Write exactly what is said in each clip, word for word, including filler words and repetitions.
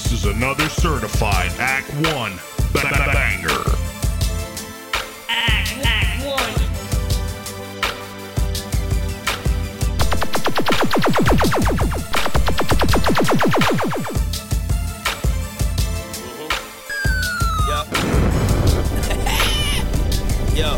This is another certified Act One banger. Act Act One. Mm-hmm. Yep. Yo.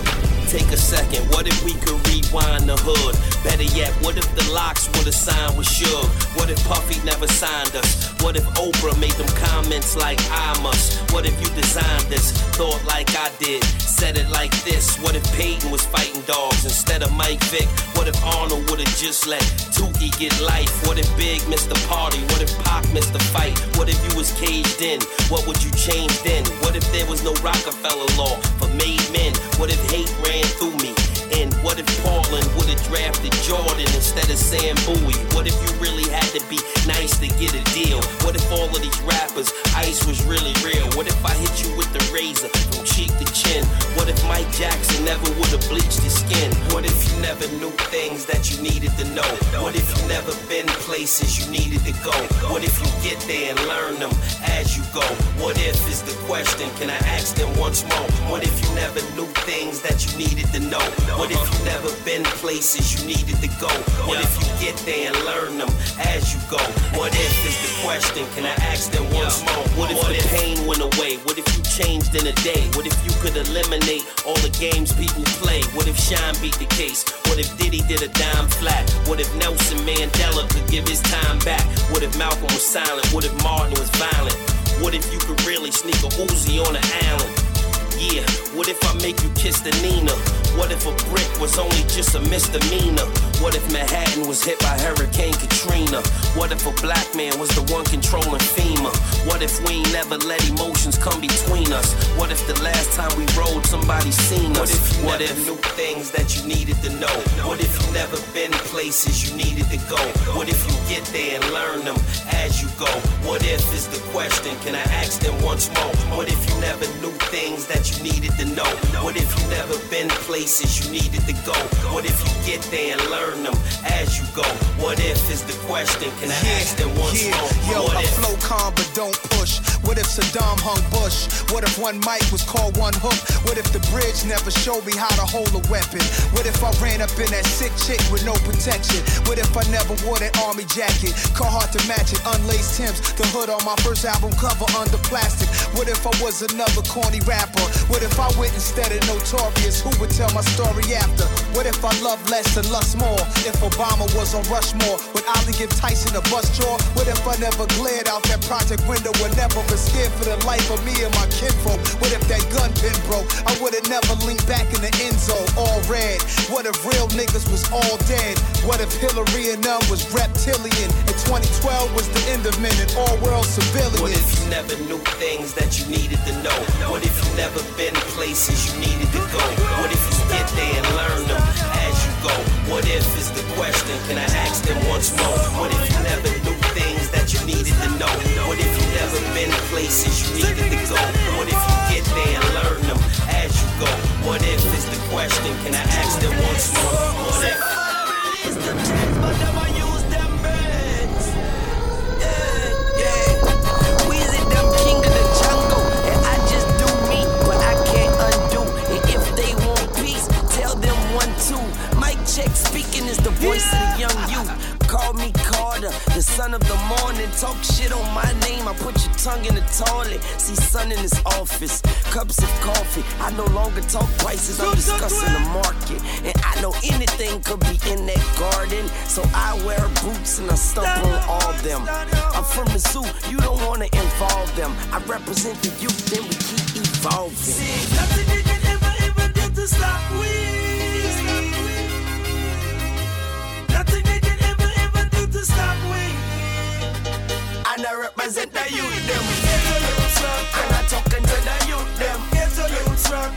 Take a second, what if we could rewind the hood? Better yet, what if the Locks would've signed with Suge? What if Puffy never signed us? What if Oprah made them comments like I must? What if you designed this, thought like I did, said it like this? What if Peyton was fighting dogs instead of Mike Vick? What if Arnold would've just let Tookie get life? What if Big missed the party? What if Pac missed the fight? What if you was caged in? What would you change then? What if there was no Rockefeller law for made men? What if hate ran through me? And what if Paulin would've drafted Jordan instead of Sam Bowie? What if you really had to be nice to get a deal? What if all of these rappers, ice was really real? What if I hit you with the razor from cheek to chin? What if Mike Jackson never would've bleached his skin? What if you never knew things that you needed to know? What if you never been places you needed to go? What if you get there and learn them as you go? What if is the question, can I ask them once more? What if you never knew things that you needed to know? What if you never been places you needed to go? What if you get there and learn them as you go? What if is the question, can I ask them once more? What if the pain went away? What if you changed in a day? What if you could eliminate all the games people play? What if Shine beat the case? What if Diddy did a dime flat? What if Nelson Mandela could give his time back? What if Malcolm was silent? What if Martin was violent? What if you could really sneak a Uzi on an island? Yeah, what if I make you kiss the Nina? What if a brick was only just a misdemeanor? What if Manhattan was hit by Hurricane Katrina? What if a black man was the one controlling FEMA? What if we ain't never let emotions come between us? What if the last time we rode somebody seen us? What if you what never if? knew things that you needed to know? What if you never been places you needed to go? What if you get there and learn them as you go? What if is the question, can I ask them once more? What if you never knew things that you you needed to know? What if you never been places you needed to go? What if you get there and learn them as you go? What if is the question, can I yeah, ask them once yeah. more? Yo, what I if? Flow calm but don't push. What if Saddam hung Bush? What if one mic was called one hook? What if the bridge never showed me how to hold a weapon? What if I ran up in that sick chick with no protection? What if I never wore that army jacket? Carhartt to match it, unlaced Timbs, the hood on my first album cover under plastic. What if I was another corny rapper? What if I went instead of Notorious? Who would tell my story after? What if I love less and lust more? If Obama was on Rushmore, would Ali give Tyson a bus jaw? What if I never glared out that project window and never been scared for the life of me and my kinfolk? What if that gun pin broke? I would've never leaned back in the end zone, all red. What if real niggas was all dead? What if Hillary and them was reptilian? And twenty twelve was the end of men and all world civilians. What if you never knew things that you needed to know? What if you never been places you needed to go? What if you get there and learn them as you go? What if is the question, can I ask them once more? What if you never knew things that you needed to know? What if you never been places you needed to go? What if you get there and learn them as you go? What if is the question, can I ask them once more? What if I release the kids but never use them brains? Yeah, yeah. Weezy them king of the jungle. Mic check, speaking is the voice yeah. of the young youth. Call me Carter, the son of the morning. Talk shit on my name, I put your tongue in the toilet. See sun in his office, cups of coffee. I no longer talk prices, I'm discussing the market. And I know anything could be in that garden, so I wear boots and I stump on all them. I'm from the zoo, you don't wanna involve them. I represent the youth, then we keep evolving. See, nothing you can ever, ever do to stop we. Nothing they can ever, ever do to stop me. And I represent the youth, them. And I'm talking to the youth, them.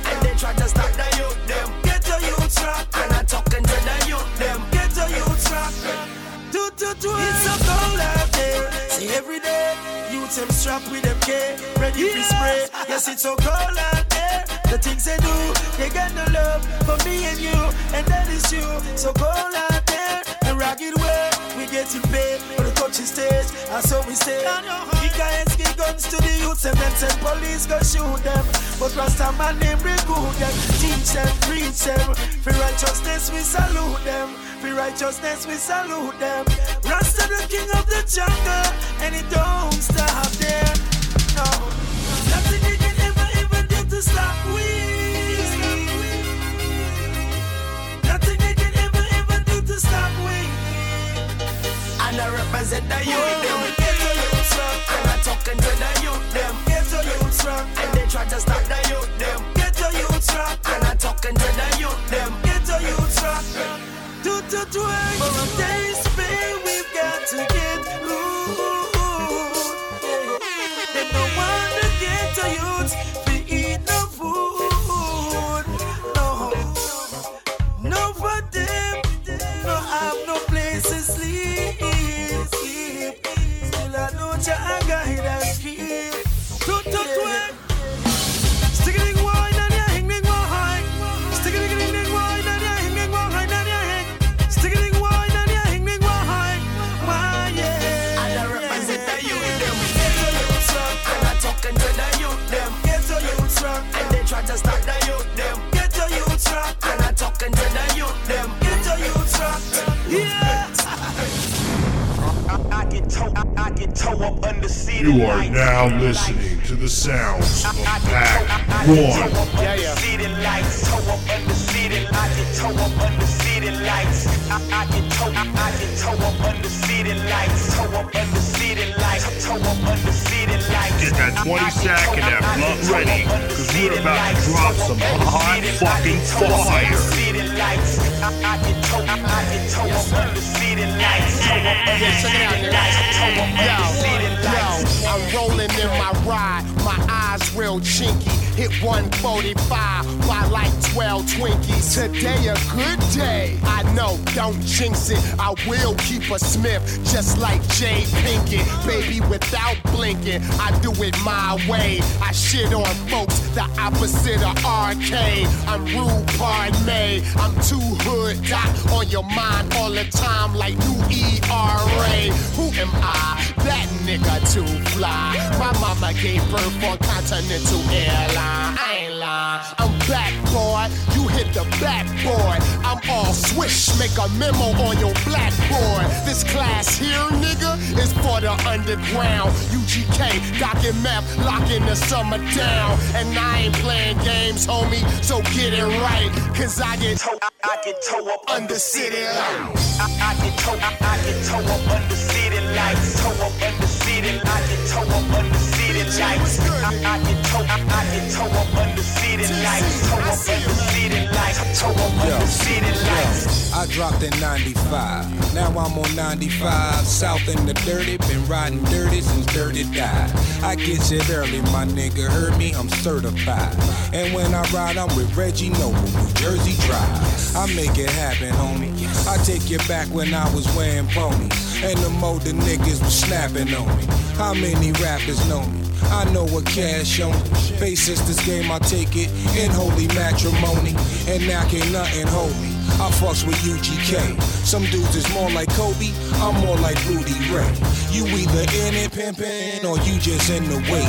And they try to stop the youth, them. And I'm talking to the youth, them. Do, do, do it. It's so cold out there. See, every day, youth them strapped with them K. Ready to spray. Yes, it's so cold out there. The things they do, they got no love for me and you. And that is you. So cold out there. Ragged way, we getting paid for the touching stage, and so we say, he can't give guns to the youths and then send police go shoot them. But Rasta man name recruit them, teach them, preach them. For righteousness we salute them, for righteousness we salute them. Rasta the king of the jungle, and it don't stop there. No, nothing he can ever even do to stop we. Nothing he can ever ever do to stop we. And I represent the youth, oh, them. Get the youth wrong. And I talking to the youth, them. Get the youth wrong. And they try to stop the youth, them. Get the youth wrong. And I talking to the youth, them. Get the youth wrong. Do to twang. For a day's pay, we've got to get loose. They don't want to get the youth. We eat no food. No. No for them. No, I have no place to sleep. I got it as he took the twin. Stick it in wine and you're hanging behind. Stick it in wine and you're hanging behind. Stick it in wine and you're hanging behind. Why, yeah. And I represent the youth, them. Get the youth wrong. And I talking to the youth, them. Get the youth wrong. And they try to stop the youth, them. Get the youth wrong. And I talking to the youth, them. Get the youth wrong. Yeah. I get toe, I get toe up under sea. You are now listening to the sounds of Pack One. Yeah, yeah. Toe up under sea lights, toe up under sea lights. I get toe, I get toe up under sea lights, toe up under sea lights, toe up under sea lights. Get that twenty sack and that blunt ready, cause we're about to drop some hot fucking fire. I get toe up, I get toe up under sea lights, toe up under sea lights, toe up under sea lights. Yo, I'm rolling in my ride, my eyes real chinky. Hit one forty-five, buy like twelve Twinkies. Today a good day. I know, don't jinx it. I will keep a Smith, just like Jay Pinkett. Baby, without blinking, I do it my way. I shit on folks, the opposite of R K. I'm rude, pardon me. I'm too hood. Got on your mind all the time like new E R A. Who am I? That nigga too fly. My mama gave birth on Continental Airline. I ain't lying. I'm back, boy. You hit the backboard. I'm all swish. Make a memo on your blackboard. This class here, nigga, is for the underground. U G K, docking map, locking the summer down. And I ain't playing games, homie, so get it right. Cause I get told I get toe up under city lights. I, I get toe, I, I get toe up under city lights. Toe up under city lights. I get toe up under city lights. I, I get toe, I, I get toe up under city lights. Toe up under city lights. Toe up under city lights. I dropped in ninety-five. Now I'm on ninety-five. South in the dirty. Been riding dirty since dirty died. I get it early, my nigga. Heard me? I'm certified. And when I ride, I'm with Reggie Noble, New Jersey Drive. I make it happen, homie. I take you back when I was wearing ponies, and the more the niggas was snapping on me. How many rappers know me? I know what cash on me. Basis this game, I take it in holy matrimony, and now can't nothing hold me. I fucks with U G K. Some dudes is more like Kobe, I'm more like Rudy Ray. You either in it pimpin' or you just in the way.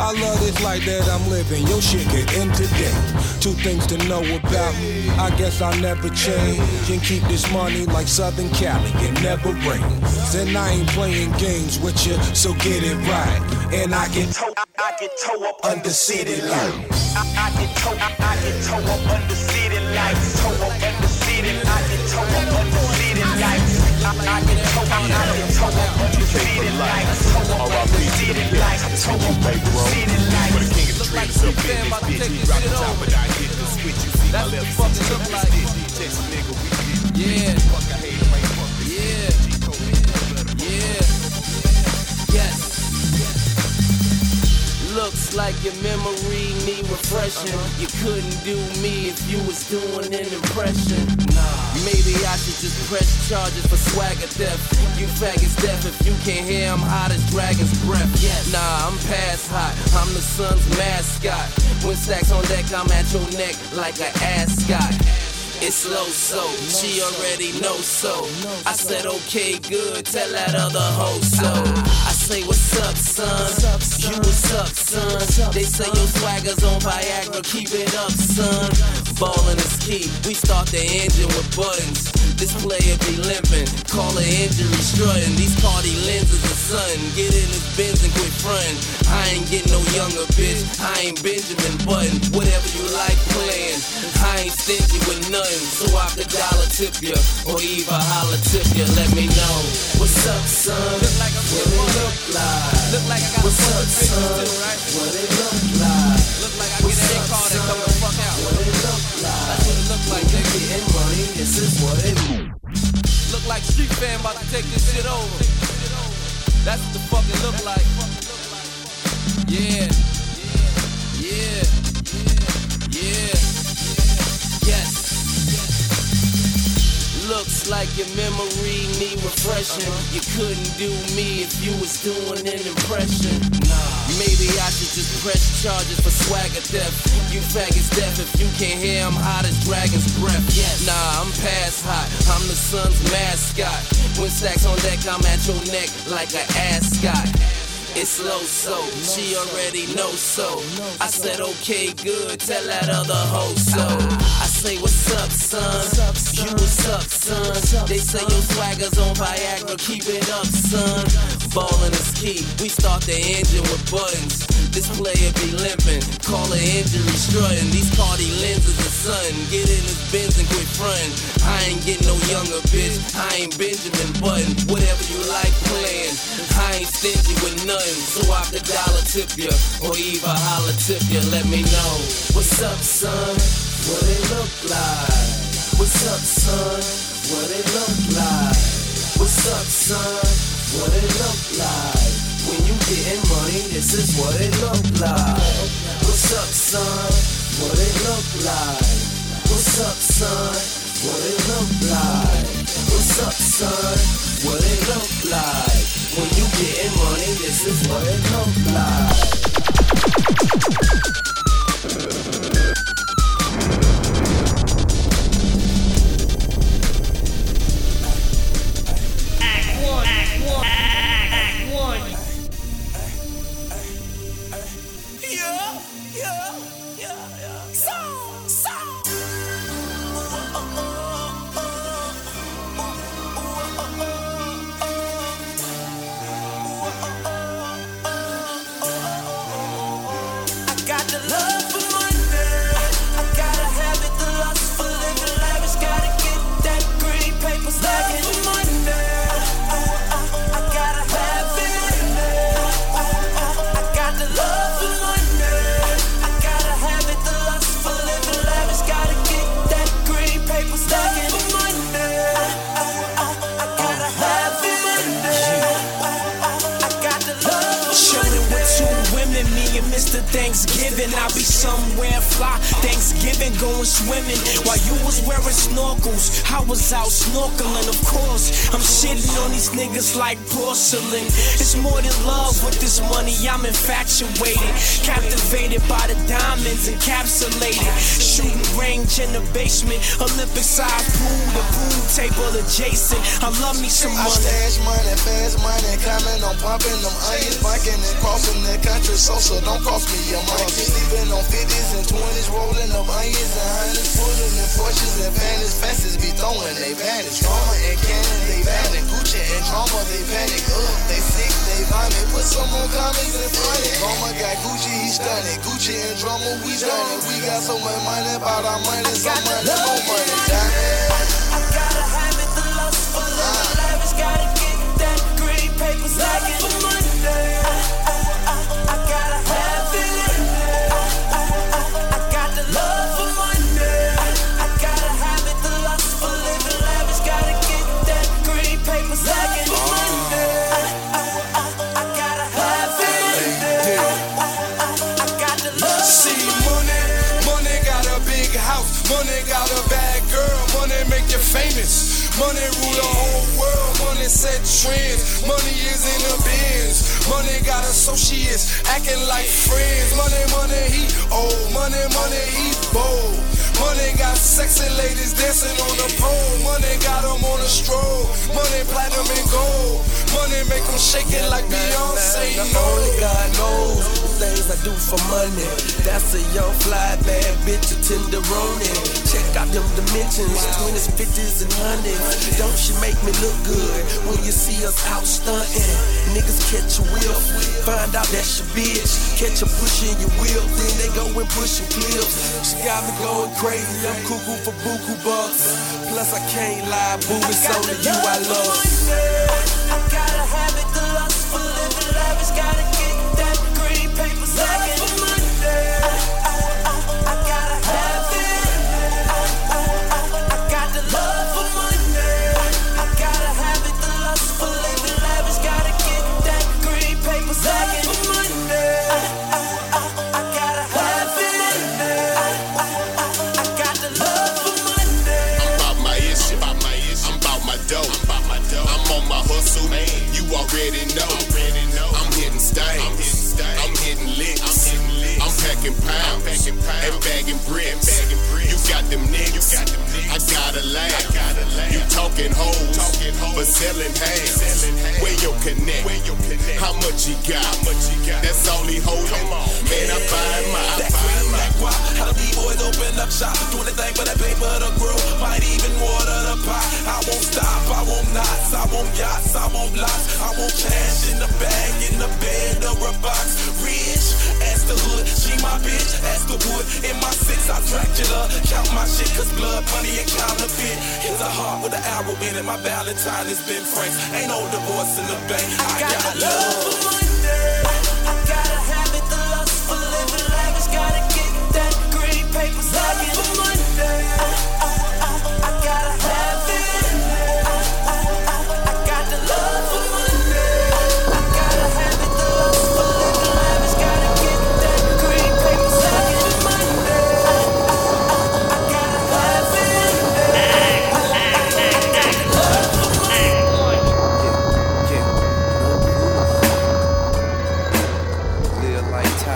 I love this life that I'm living, your shit could end today. Two things to know about me, I guess I never change. Can keep this money like Southern Cali, it never rains. And I ain't playing games with you, so get it right. And I get toe, I, I get toe up under city lights. I, I get toe, I, I get toe up under city lights. Toe up under city. I get toe up under city lights. I get toe up, I get toe up under city lights. Toe up under city lights. Toe up under city lights. For the king of the tree, it's a big bitch. He rock the top, but I hit the switch. You see my left foot, look like this. He chasing nigga, we did. Yeah. Fuck, I hate him, I ain't fuck this. Yeah. G-Code, yeah. Yeah. Yes. Looks like your memory need refreshing. Uh-huh. You couldn't do me if you was doing an impression. Nah. Maybe I should just press charges for swagger theft. You faggots deaf if you can't hear, I'm hot as dragon's breath. Yes. Nah, I'm past hot. I'm the sun's mascot. When stacks on deck, I'm at your neck like an ascot. It's low, so she already knows, so I said, okay, good, tell that other hoe so. I say, what's up, son? You what's up, son? They say your swagger's on Viagra, keep it up, son. Ballin' is key, we start the engine with buttons. This player be limping, call an injury strutting. These party lenses are sudden, get in his Benz and quit frontin'. I ain't getting no younger, bitch, I ain't Benjamin Button. Whatever you like playing, I ain't stingy with nothing. So I could dollar tip ya, or even holler tip ya, let me know. What's up, son? Look like what it look like? Look like I got what's up, son? Too, right? What it look like? Look like I what's get a call that come the fuck out. What it look like? That's what it look like, nigga. And money, this is what it look like street fan about to take this shit over. That's what the fuck it look like. Yeah, yeah, yeah, yes. Looks like your memory need refreshing. You couldn't do me if you was doing an impression. Maybe I should just press charges for swagger theft. You faggots deaf if you can't hear, I'm hot as dragon's breath. Yes. Nah, I'm past hot, I'm the sun's mascot. When stacks on deck, I'm at your neck like an ascot. It's low, so she already knows, so I said, okay, good, tell that other hoe so. I say, what's up, son? You what's up, son? They say your swagger's on Viagra, keep it up, son. Ballin' is key, we start the engine with buttons. This player be limpin', call an injury struttin'. These party lenses are sudden, get in his Benz and quit frontin'. I ain't getting no younger, bitch, I ain't Benjamin Button. Whatever you like playin', I ain't stingy with nothing. So I could dollar tip ya, or even holler tip ya, let me know. What's up, son? What it look like? What's up, son? What it look like? What's up, son? What it look like? When you getting money, this is what it look like. What's up, son? What it look like? What's up, son? What it look like? What's up, son? What it look like? When you getting money, this is what it look like. Thanksgiving, I'll be somewhere fly. Thanksgiving, going swimming. While you was wearing snorkels, I was out snorkeling, of course. I'm shitting on these niggas like porcelain. It's more than love with this money, I'm infatuated. Captivated by the diamonds, encapsulated. Shooting range in the basement, Olympic side pool, the pool table adjacent. I love me some money. I stash money, fast money, climbing on pumping them onions, biking and crossing the country, so, so don't cost me your money. Sleeping on fifties and twenties, rolling up onions and hundreds, pulling in Porsches and vans. Fastest be throwing, they vanish. Drama and cannon, they vanish. Gucci and trauma, they vanish. Up, they sick, they vomit. Put some on comments in front of it. Mama got Gucci, he stunning. Gucci and drama, we stunning. We got so much money, about our money, so much more money. I gotta have it, the lust for love. Lavish, gotta get that green paper stacking for Monday. I gotta have. Money got a bad girl, money make you famous. Money rule the whole world, money set trends. Money is niggas in the bins. Money got associates acting like friends. Money, money, he old. Money, money, he bold. Money got sexy ladies dancing on the pole. Money got them on a stroll. Money platinum and gold. Money make them shaking like Beyonce. No. Only God knows the things I do for money. That's a young fly bad bitch, a tenderoni. Check out them dimensions, twenties, fifties, and hundreds. Don't she make me look good when you see us out stunting? Niggas catch a whiff, find out that she bitch. Catch her pushing your wheel, then they go and pushing clips. She got me going crazy, I'm cuckoo for buku bucks. Plus I can't lie, boo, it's only you I love. I, I gotta have it, the lust for living lavish, gotta get that green paper second. Already know. Already know I'm hitting stains, I'm hitting licks, I'm, I'm, I'm packing pounds, packing pounds and bagging bricks. You got them niggas, I gotta laugh. laugh. You talking hoes, talkin but selling hands. Sellin Where your connect? Where your connect? How much he got? How much he got? That's all he holding. Man, I find my. I find my. How the boys open up shop, do anything for that paper to grow. Might even water the pot. I won't stop. I won't knots. I won't yachts. I won't blocks. I won't cash in the bag, in the bed or a box. Rich as the hood, she my bitch. As the wood in my six, I Dracula. Count my shit, cause blood, money, and counterfeit. Here's a heart with an arrow in it. My Valentine has been Frank. Ain't no divorce in the bank. I, I got, got love. I, I gotta have it. The lust for living lavish. Gotta get that green paper second. Love for Monday. I, I, I, I gotta have it. I, I, I, I got the love for Monday. I, I gotta have it. The lust for living lavish. Gotta get that green paper second. Love for Monday. I, I, I, I gotta have it. I, I, I, I got the love for Monday.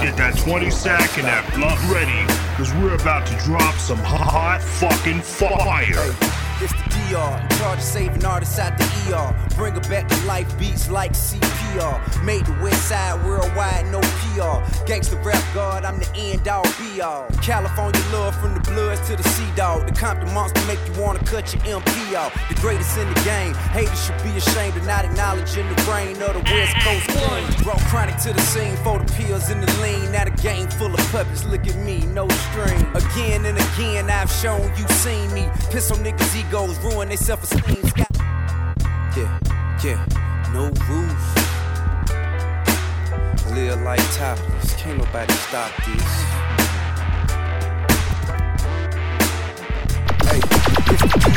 Get that twenty sack and that blunt ready. Cause we're about to drop some hot fucking fire. Hey, it's the D R, in charge of saving artists out the E R. Bring her back to life, beats like C P R. Made the west side worldwide, no P R. Gangsta rap guard, I'm the end all be all. California love from the Bloods to the Sea Dog. The Compton monster make you wanna cut your M P off. The greatest in the game, haters should be ashamed of not acknowledging the brain of the West Coast Queen. Brought chronic to the scene, for the pills in the lean. Now the game full of puppets, look at me, no string. Again and again, I've shown you seen me. Piss on niggas' egos, ruin their self-esteem. Yeah, yeah, no rules. Live like topless, can't nobody stop this. In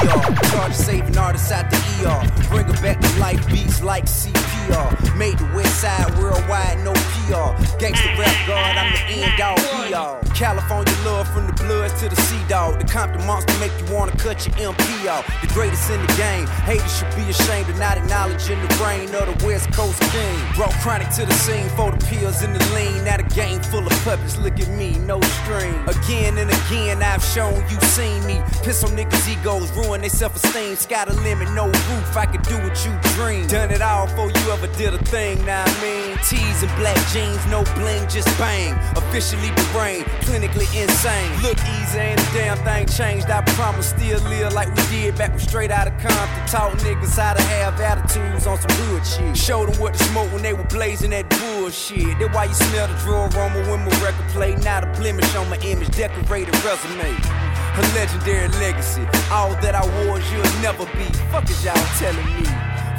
charge of saving artists out the E R. Bring her back to life, beats like C P R. Made the west side worldwide, no P R. Gangsta rap guard, I'm the end all be all. California love from the Bloods to the Sea Dog. The Compton monster make you wanna cut your M P off. The greatest in the game, haters should be ashamed of not acknowledging the brain of the West Coast king. Brought chronic to the scene, for the pills in the lean. Now the game full of puppets, look at me, no string. Again and again, I've shown you seen me. Piss on niggas' egos, ruin their self-esteem. Sky the limit, no roof, I can do what you dream. Done it all before you ever did a thing, now I mean. Tees and black jeans, no bling, just bang. Officially deranged, clinically insane. Look easy, ain't a damn thing changed, I promise. Still live like we did back when straight out of Compton. Taught niggas how to have attitudes on some hood shit. Showed them what to smoke when they were blazing that bullshit. That's why you smell the drill aroma when my record play. Not a blemish on my image, decorated resume. A legendary legacy. All that I wore is you'll never be. Fuck is y'all telling me?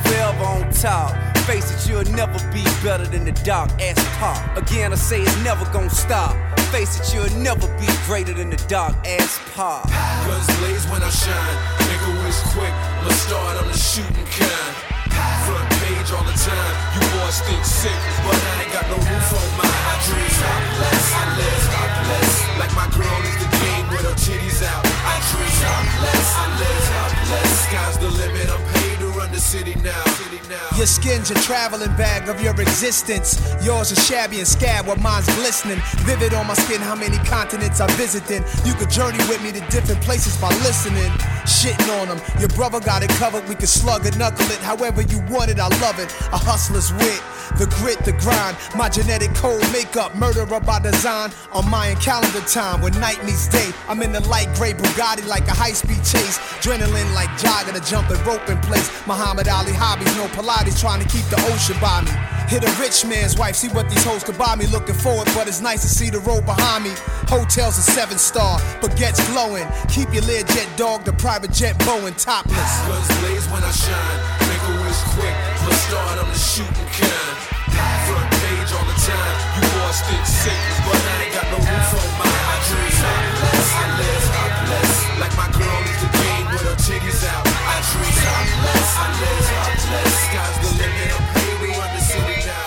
Forever on top. Face it, you'll never be better than the dark ass pop. Again, I say it's never gonna stop. Face it, you'll never be greater than the dark ass pop. Guns blaze when I shine. Nigga is quick. Let's start on the shooting kind. Front page all the time. You boys think sick, but I ain't got no roof on mine. I dream I bless, I live, I bless. Like my girl is the king with her titties out. I dream I bless, I live, I bless. Sky's the limit, I'm paid to run. the city now. Your skin's a traveling bag of your existence. Yours is shabby and scab, while mine's glistening. Vivid on my skin, how many continents I visited. You could journey with me to different places by listening. Shitting on them, your brother got it covered. We could slug and knuckle it, however you want it, I love it. A hustler's wit, the grit, the grind. My genetic code makeup, murderer by design. On Mayan calendar time, when night meets day, I'm in the light gray Bugatti like a high-speed chase. Adrenaline like jogging, a jumping rope in place. Muhammad Ali hobbies, no Pilates, trying to keep the ocean by me. Hit a rich man's wife, see what these hoes could buy me. Looking forward, but it's nice to see the road behind me. Hotels a seven star, baguettes glowing. Keep your Learjet dog, the private jet Boeing topless. Guns blaze when I shine, make a wish quick. From start, I'm the shooting kind. Front page all the time. You lost it sick, but I ain't got no roof on mine. I dream, I bless, I live, I bless. Like my girl needs to game with her titties out. I dream, I bless, I live, I bless. Sky's the limit, I'm here, we on the city now.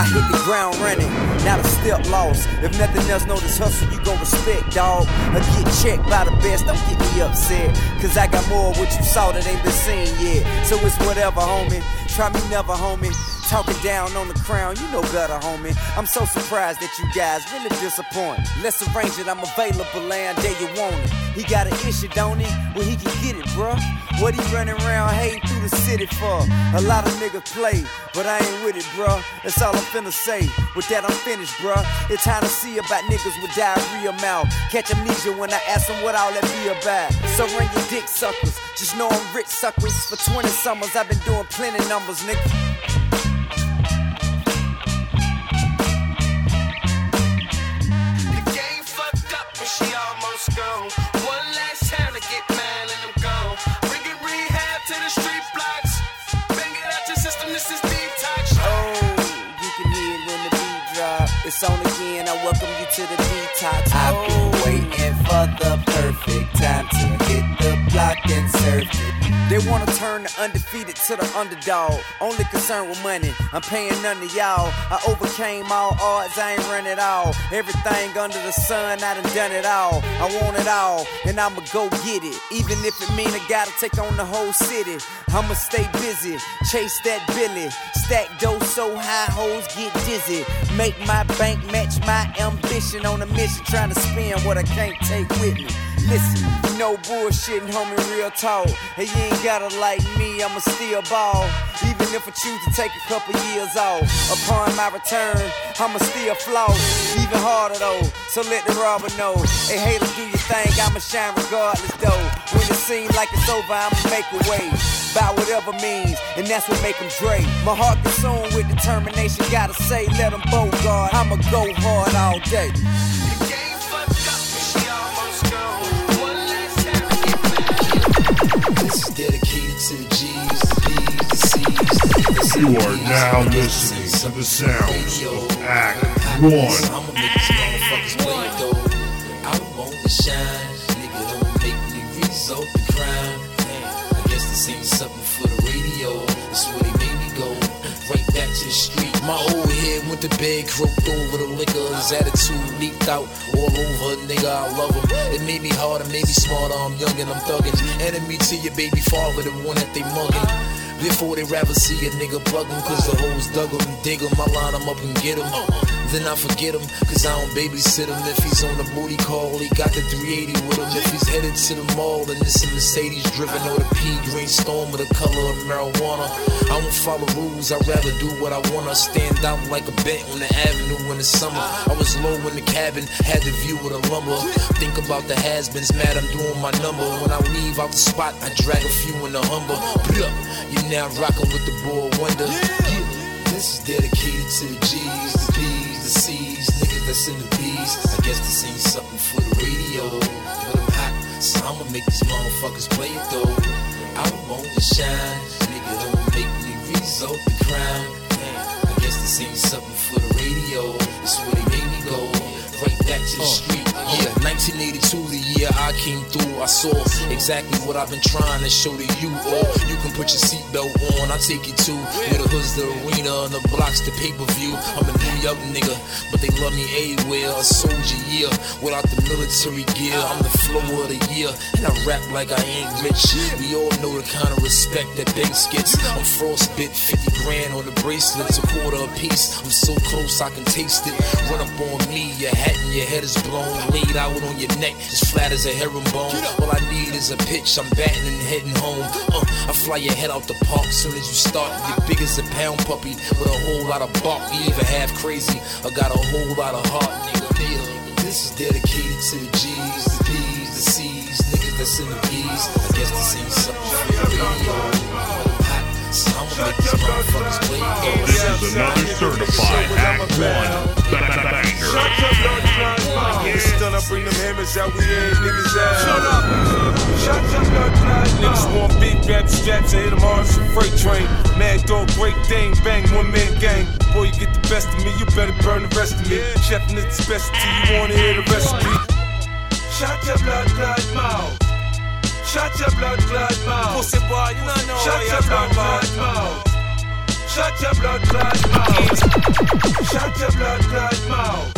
I hit the ground running, not a step lost. If nothing else, know this hustle you gon' respect, dawg. I get checked by the best, don't get me upset. Cause I got more of what you saw that ain't been seen yet. So it's whatever, homie, try me never, homie. Talking down on the crown, you know better, homie. I'm so surprised that you guys really disappointed. Let's arrange it, I'm available, land day you want it. He got an issue, don't he? Well, he can get it, bruh. What he running around hating through the city for? A lot of niggas play, but I ain't with it, bruh. That's all I'm finna say. With that, I'm finished, bruh. It's time to see about niggas with diarrhea mouth. Catch amnesia when I ask them what all that be about. So run your dick, suckers. Just know I'm rich, suckers. For twenty summers, I've been doing plenty numbers, nigga. It's on again, I welcome you to the detox. I've been waiting for the perfect time to hit the block and surf it. They wanna turn the undefeated to the underdog. Only concerned with money, I'm paying none to y'all. I overcame all odds, I ain't run at all. Everything under the sun, I done done it all. I want it all, and I'ma go get it. Even if it mean I gotta take on the whole city. I'ma stay busy, chase that billy. Stack dough so high, hoes get dizzy. Make my bank match my ambition. On a mission, trying to spend what I can't take with me. Listen, you know bullshitting, homie, real talk. Hey, you ain't gotta like me, I'ma still ball. Even if I choose to take a couple years off, upon my return, I'ma still flow. Even harder though, so let the robber know. Hey, hater, do your thing, I'ma shine regardless though. When it seems like it's over, I'ma make a way. By whatever means, and that's what make them Dre. My heart consumed with determination, gotta say, let them both guard. I'ma go hard all day. This is dedicated to the G's, B's, the C's. You are now listening to the sounds of Act One. I'ma make these motherfuckers play it though. I want to shine, nigga. Don't make me result the crime. I guess this ain't something for the radio. That's where they made me go. Right back to the street. My old head went to bed, croaked over the liquor. His attitude leaked out all over, nigga, I love him. It may be harder, maybe smarter, I'm young and I'm thuggin'. Enemy to your baby father, the one that they muggin'. Therefore they rather see a nigga buggin', cause the hoes dug him, dig him, I line him up and get him. Then I forget him, cause I don't babysit him. If he's on the booty call, he got the three eighty with him. If he's headed to the mall, then it's a Mercedes driven or the pea green storm with the color of marijuana. I won't follow rules, I'd rather do what I want. I stand out like a bent on the avenue in the summer. I was low in the cabin, had the view with a lumber. Think about the has-beens, mad I'm doing my number. When I leave out the spot, I drag a few in the Humber. You're now rocking with the boy Wonder. This is dedicated to the G's, the B's, the C's, niggas that's in the B's. I guess this ain't something for the radio, but I'm hot, so I'ma make these motherfuckers play it though. I want to shine, nigga, don't make me result the crime. I guess this ain't something for the radio, it's where they made me go, right back to the street. Yeah, nineteen eighty-two, the year I came through. I saw exactly what I've been trying to show to you all. You can put your seatbelt on, I take you to where the hood's the arena and the block's the pay-per-view. I'm a New York nigga, but they love me everywhere. A soldier, yeah, without the military gear. I'm the flow of the year, and I rap like I ain't rich. We all know the kind of respect that Banks gets. I'm frostbit, fifty grand on the bracelets, a quarter a piece. I'm so close I can taste it. Run up on me, your hat and your head is blown. Laid out on your neck, as flat as a herringbone. All I need is a pitch, I'm batting and heading home. Uh, I fly your head out the park soon as you start. You're big as a pound puppy with a whole lot of bark. You even half crazy, I got a whole lot of heart, nigga. This is dedicated to the G's, the B's, the C's, niggas that's in the B's. I guess this ain't something for me. So I'm gonna make this motherfuckers play. This is another certified Act One banger. Shut your nuts, nuts, nuts. Niggas gonna bring them hammers out, we ain't niggas out. Shut up. Shut your nuts, nuts. Niggas want big rap straps and hit them hard as a freight train. Mad dog, great thing, bang, one man gang. Boy, you get the best of me, you better burn the rest of me. Chefin' is the specialty, you wanna hear the recipe. Shut your nuts, nuts, mouth. Shut your blood clot mouth. Pussy boy, you don't know what you're talking about. Shut your blood clot mouth. Shut your blood clot mouth.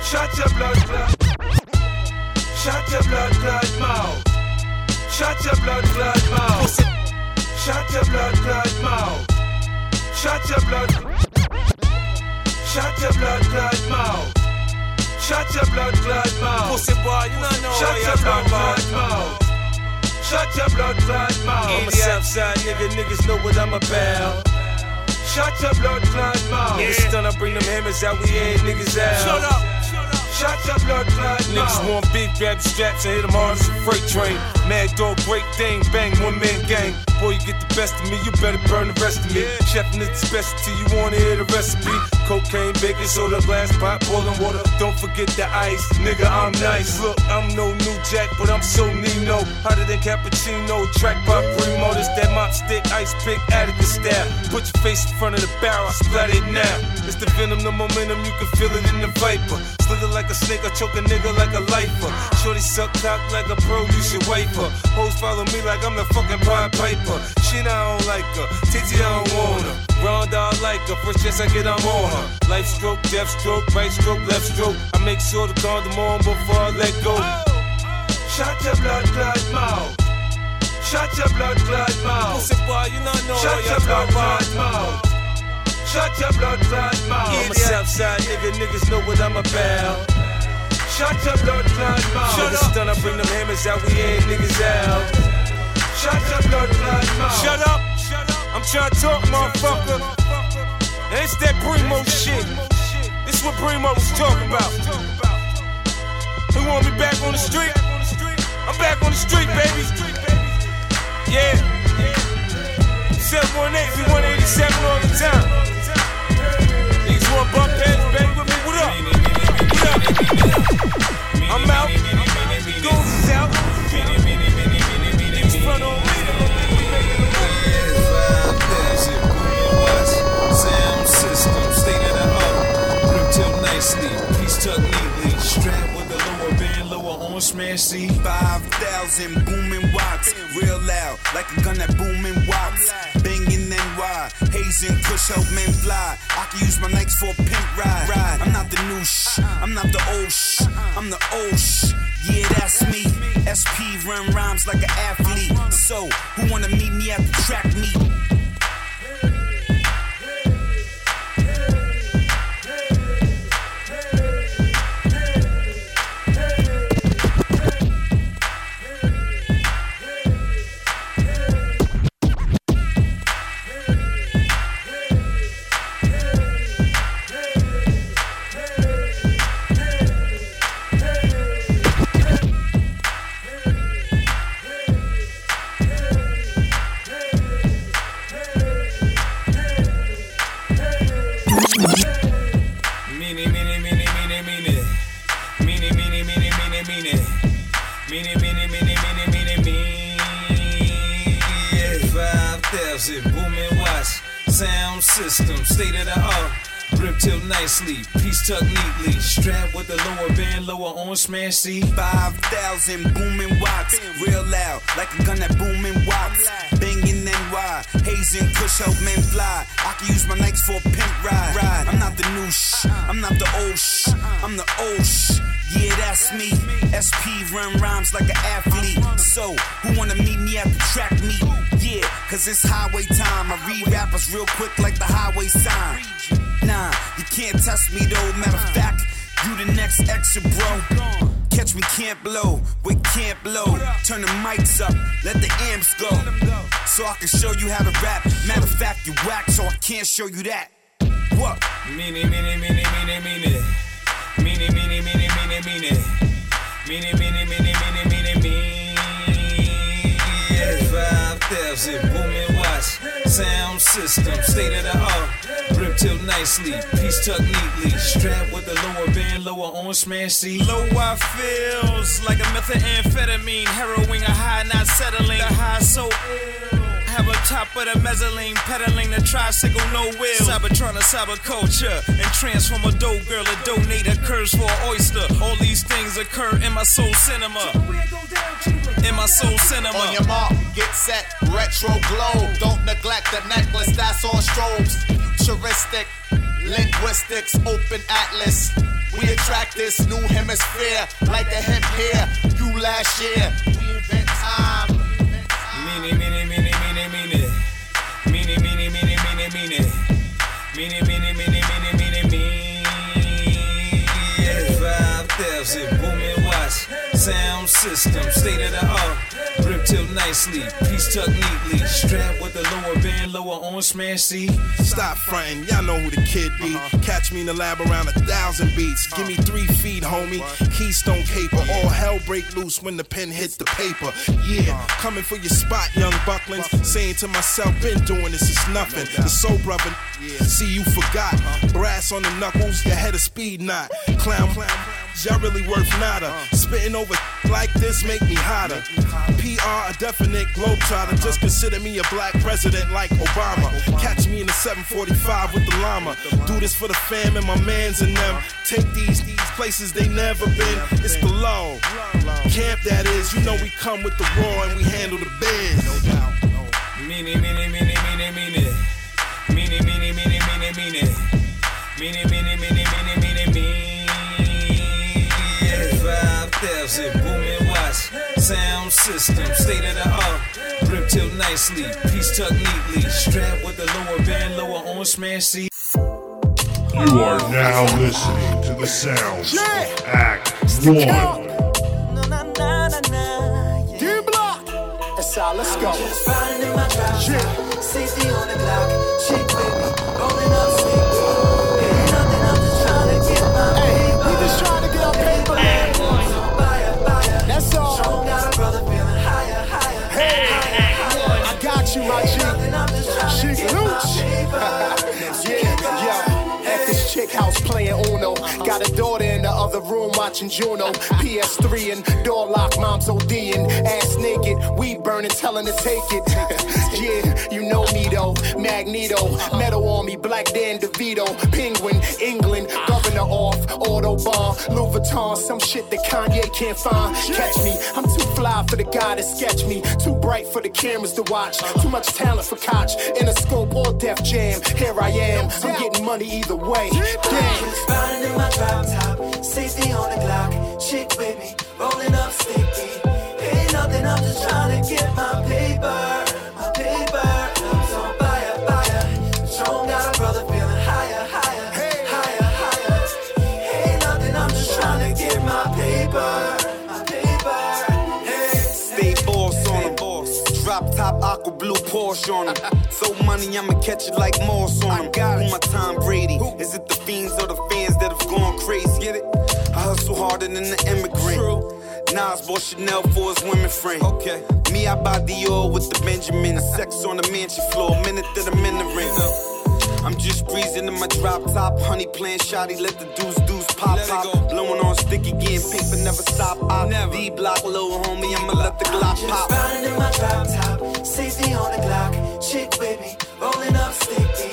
Shut your blood clot. Shut your blood clot mouth. Shut your blood clot mouth. Shut your blood clot mouth. Shut your blood. Shut your blood clot mouth. Shut your blood clot mouth. Pussy boy, you don't know what you're talking about. Shut your blood clot mouth. I'm a Southside nigga, niggas know what I'm about. Shut your blood clot mouth. Niggas gonna bring them hammers out, we ain't niggas out. Shut up. Shut your blood clot mouth. Niggas want big rap straps and hit them hard as a freight train. Mad dog, great thing, bang, one man gang. Boy, you get the best of me, you better burn the rest of me. Chefin' is the specialty, you wanna hear the recipe. Cocaine, baking soda, glass pot, boiling water. Don't forget the ice, nigga, I'm nice. Look, I'm no new jack, but I'm so Nino. Hotter than cappuccino, track by Primo. This that mop stick, ice pick, Attica style. Put your face in front of the barrel, splat it now. It's the venom, the momentum, you can feel it in the viper. Slither like a snake, I choke a nigga like a lifer. Shorty suck cock like a pro, you should wipe her. Hoes follow me like I'm the fucking Pied Piper. Shit, I don't like her, Titty, I don't want her. Ronda, I like her, first chance I get, I'm on her. Life stroke, death stroke, right stroke, left stroke. I make sure to call them on before I let go. Shut your blood clot mouth. Shut your blood clot mouth. Pussy boy, you not know what you're talking about. Shut your blood clot mouth. I'm a Southside nigga, niggas know what I'm about. Shut your blood clot mouth. Shut up. Done, I bring them hammers out, we ain't niggas out. Shut your blood clot mouth. Shut up. I'm tryna talk, motherfucker. And it's that Primo shit. This is what Primo was talking about. He want me back on the street. I'm back on the street, baby. Yeah. seven one eight, we one eighty-seven all the time. Niggas want bump heads, baby, with me. What up? What up? I'm out. Goons is out. Niggas front on me. Sound system, state of the art. Grip till nicely, he's tucked neatly. Strapped with the lower band, lower on smash C. five thousand booming watts, real loud, like a gun that booming watts. Banging N Y, hazing, push help men fly. I can use my legs for a pimp ride. ride. I'm not the new sh, I'm not the old sh, I'm the old sh. Yeah, that's me. S P run rhymes like an athlete. So, who wanna meet me at the track meet? System, state of the art. Rip till nicely, piece tucked neatly. Strapped with a lower band, lower on smash C. five thousand booming watts, real loud, like a gun that booming watts. Banging N Y, hazing, push out men fly. I can use my nights for a pimp ride. ride. I'm not the new shh, I'm not the old shh, I'm the old shh. Yeah, that's me. S P run rhymes like an athlete. So, who wanna meet me at the track meet? Yeah, cause it's highway time. I read rappers real quick like the highway sign. Nah, you can't touch me though. Matter of fact, you the next extra bro. Catch me, can't blow, we can't blow. Turn the mics up, let the amps go. So I can show you how to rap. Matter of fact, you whack, so I can't show you that. What? Meanie, meanie, meanie, meanie, meanie. Meanie, meanie, meanie, meanie, meanie. Meanie, meanie, meanie, meanie, meanie, meanie. five thousand booming watts, sound system, state of the art. Rip till nicely, piece tucked neatly. Strapped with a lower band, lower on smash C. Low I feels like a methamphetamine. Heroin, a high not settling. The high so ill. Have a top of the mezzanine, pedaling the tricycle, no wheels. Cybertron, a cyberculture, and transform a dope girl, a donator, curves for an oyster. All these things occur in my soul cinema. In my soul cinema. On your mark, get set, retro glow. Don't neglect the necklace, that's on strobes. Futuristic, linguistics, open atlas. We attract this new hemisphere, like the hemp here, you last year. We invent time. Meanie, meanie, meanie. Meanie, meanie, meanie, meanie, meanie, meanie. five thousand booming watts, sound system, state of the art. Rip till nicely, piece tucked neatly. Strapped with a lower band, lower on smash C. Stop frontin', y'all know who the kid be. Catch me in the lab around a thousand beats. Give me three feet, homie. Keystone caper, all hell break loose when the pen hits the paper. Yeah, coming for your spot, young bucklings. Saying to myself, been doing this is nothing. The soul brother, see you forgot. Brass on the knuckles, your head a speed knot. Clown, clown, y'all really worth nada. Spitting over like this make me hotter. P R, a definite globetrotter. Just consider me a black president like Obama. Catch me in the seven forty-five with the llama. Do this for the fam and my mans and them. Take these, these places they never been. It's the law. Camp that is. You know we come with the raw and we handle the biz. Meanie, meanie, meanie, meanie, meanie. Meanie, meanie, meanie, meanie, meanie. Meanie, meanie, meanie, meanie, meanie, meanie. five thousand booming watts, sound system, state of the art. Rip till nicely, piece tucked neatly. Strapped with a lower band, lower on smash C. You are now listening to the sounds of Act One. D-Block. That's all, let's go. Yeah. sixty on the block, shake baby, rolling up sleep. Ain't nothing, I'm just trying to get my paper. We just trying to get our paper. Hey. That's all. Got a brother feeling higher, higher, hey, higher, higher. I got you, my G. She's loose. Yeah, yeah. At this chick house playing Uno. Got a daughter in the other room watching Juno. P S three and door lock, mom's ODing. Ass naked, weed burning, telling to take it. Yeah, you know me though. Magneto, metal on me, black Dan DeVito. Penguin, England, governor off, Autobahn, Louis Vuitton, some shit that Kanye can't find. Catch me, I'm too fly for the guy to sketch me. Too bright for the cameras to watch. Too much talent for Koch, Interscope or Def Jam. Here I am, I'm getting money either way. Damn. Spotting in my drop top, sixty on the clock. Chick with me, rolling up sticky. Ain't nothing, I'm just trying to get my paper. My paper. So I'm fire, fire. Strong got a brother feeling higher, higher, hey, higher, higher. Ain't nothing, I'm just trying to get my paper. My paper. Hey. Stay boss on the boss. Drop top, aqua blue Porsche on them. So money, I'ma catch it like Morse on them. Who my Tom Brady? Who? Is it the fiends or the fans that have gone crazy? Get it? I hustle harder than the immigrant. True. Nas bought Chanel for his women friend. Okay. Me, I buy Dior with the Benjamin. Sex on the mansion floor, a minute that I'm in the ring. I'm just breezing in my drop top. Honey playing shotty, let the deuce deuce pop pop. Blowing on sticky, getting paper, never stop. I D-block, little homie, I'ma let the Glock pop. I'm riding in my drop top, sixty on the Glock. Chick with me, rolling up sticky.